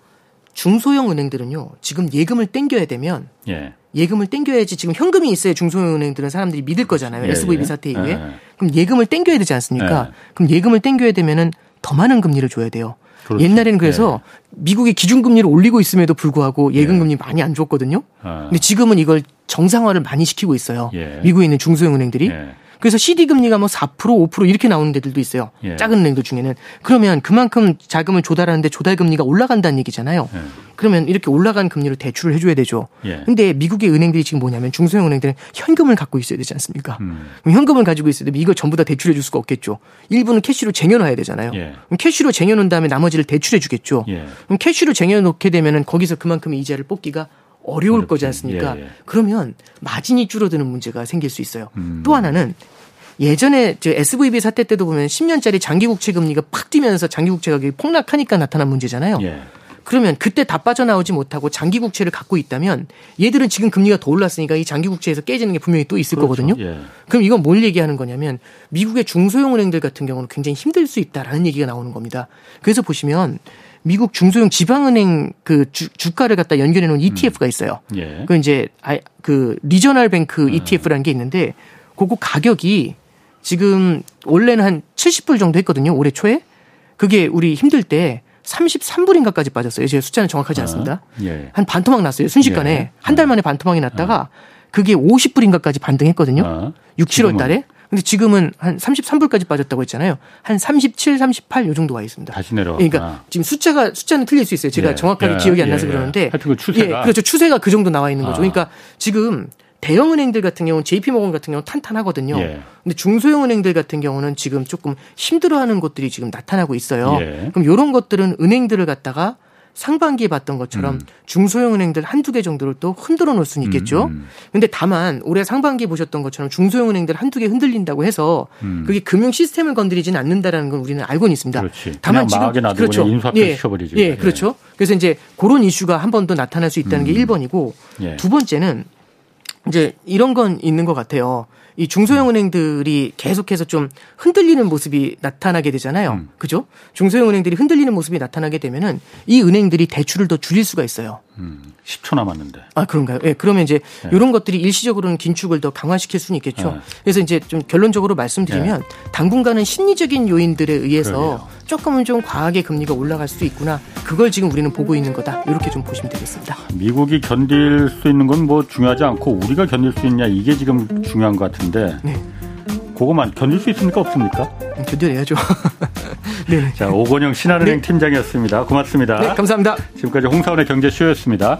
중소형 은행들은요. 지금 예금을 땡겨야 되면 예. 예금을 땡겨야지 지금 현금이 있어야 중소형 은행들은 사람들이 믿을 거잖아요. 예. SVB 사태 이후에. 예. 그럼 예금을 땡겨야 되지 않습니까? 예. 그럼 예금을 땡겨야 되면은 더 많은 금리를 줘야 돼요. 그렇죠. 옛날에는 그래서 예. 미국이 기준금리를 올리고 있음에도 불구하고 예금금리 예. 많이 안 줬거든요. 근데 지금은 이걸 정상화를 많이 시키고 있어요. 예. 미국에 있는 중소형 은행들이. 예. 그래서 CD금리가 뭐 4%, 5% 이렇게 나오는 데들도 있어요. 예. 작은 은행들 중에는. 그러면 그만큼 자금을 조달하는데 조달금리가 올라간다는 얘기잖아요. 예. 그러면 이렇게 올라간 금리로 대출을 해줘야 되죠. 그런데 예. 미국의 은행들이 지금 뭐냐면 중소형 은행들은 현금을 갖고 있어야 되지 않습니까? 그럼 현금을 가지고 있어야 되면 이걸 전부 다 대출해 줄 수가 없겠죠. 일부는 캐시로 쟁여놔야 되잖아요. 예. 그럼 캐시로 쟁여놓은 다음에 나머지를 대출해 주겠죠. 예. 그럼 캐시로 쟁여놓게 되면 거기서 그만큼의 이자를 뽑기가 어려울 어렵지. 거지 않습니까? 예, 예. 그러면 마진이 줄어드는 문제가 생길 수 있어요. 또 하나는 예전에 SVB 사태 때도 보면 10년짜리 장기국채 금리가 팍 뛰면서 장기국채 가격이 폭락하니까 나타난 문제잖아요. 예. 그러면 그때 다 빠져나오지 못하고 장기국채를 갖고 있다면 얘들은 지금 금리가 더 올랐으니까 이 장기국채에서 깨지는 게 분명히 또 있을 그렇죠. 거거든요. 예. 그럼 이건 뭘 얘기하는 거냐면 미국의 중소형 은행들 같은 경우는 굉장히 힘들 수 있다라는 얘기가 나오는 겁니다. 그래서 보시면 미국 중소형 지방은행 그 주가를 갖다 연결해 놓은 ETF가 있어요. 예. 그 이제 그 리저널 뱅크 ETF라는 게 있는데 그거 가격이 지금 원래는 한 70불 정도 했거든요. 올해 초에. 그게 우리 힘들 때 33불인가까지 빠졌어요. 제 숫자는 정확하지 않습니다. 예. 한 반토막 났어요. 순식간에. 예. 한 달 만에 반토막이 났다가 그게 50불인가까지 반등했거든요. 6, 7월 달에. 근데 지금은 한 33불까지 빠졌다고 했잖아요. 한 37, 38 요 정도 와 있습니다. 다시 내려와. 그러니까 지금 숫자는 틀릴 수 있어요. 제가 예. 정확하게 기억이 안 나서 그러는데. 하여튼 그 추세가. 예, 그렇죠. 추세가 그 정도 나와 있는 거죠. 그러니까 지금 대형은행들 같은 경우는 JP모건 같은 경우는 탄탄하거든요. 예. 근데 중소형은행들 같은 경우는 지금 조금 힘들어하는 것들이 지금 나타나고 있어요. 예. 그럼 이런 것들은 은행들을 갖다가 상반기에 봤던 것처럼 중소형은행들 한두 개 정도를 또 흔들어 놓을 수는 있겠죠. 그런데 다만 올해 상반기에 보셨던 것처럼 중소형은행들 한두 개 흔들린다고 해서 그게 금융 시스템을 건드리지는 않는다라는 걸 우리는 알고는 있습니다. 그렇지. 다만 지금 그렇죠. 인수합병 시켜버리죠. 예, 그렇죠. 그래서 이제 그런 이슈가 한 번 더 나타날 수 있다는 게 1번이고 예. 두 번째는 이제 이런 건 있는 것 같아요. 이 중소형 은행들이 계속해서 좀 흔들리는 모습이 나타나게 되잖아요. 그죠? 중소형 은행들이 흔들리는 모습이 나타나게 되면은 이 은행들이 대출을 더 줄일 수가 있어요. 10초 남았는데. 아, 그런가요? 예, 그러면 이제 예. 이런 것들이 일시적으로는 긴축을 더 강화시킬 수는 있겠죠. 예. 그래서 이제 좀 결론적으로 말씀드리면 예. 당분간은 심리적인 요인들에 의해서 그러게요. 조금은 좀 과하게 금리가 올라갈 수도 있구나. 그걸 지금 우리는 보고 있는 거다. 이렇게 좀 보시면 되겠습니다. 미국이 견딜 수 있는 건 뭐 중요하지 않고 우리가 견딜 수 있냐 이게 지금 중요한 것 같은데 네. 그거만 견딜 수 있습니까? 없습니까? 견뎌내야죠. 네. 자, 오건영 신한은행 네. 팀장이었습니다. 고맙습니다. 네, 감사합니다. 지금까지 홍사원의 경제쇼였습니다.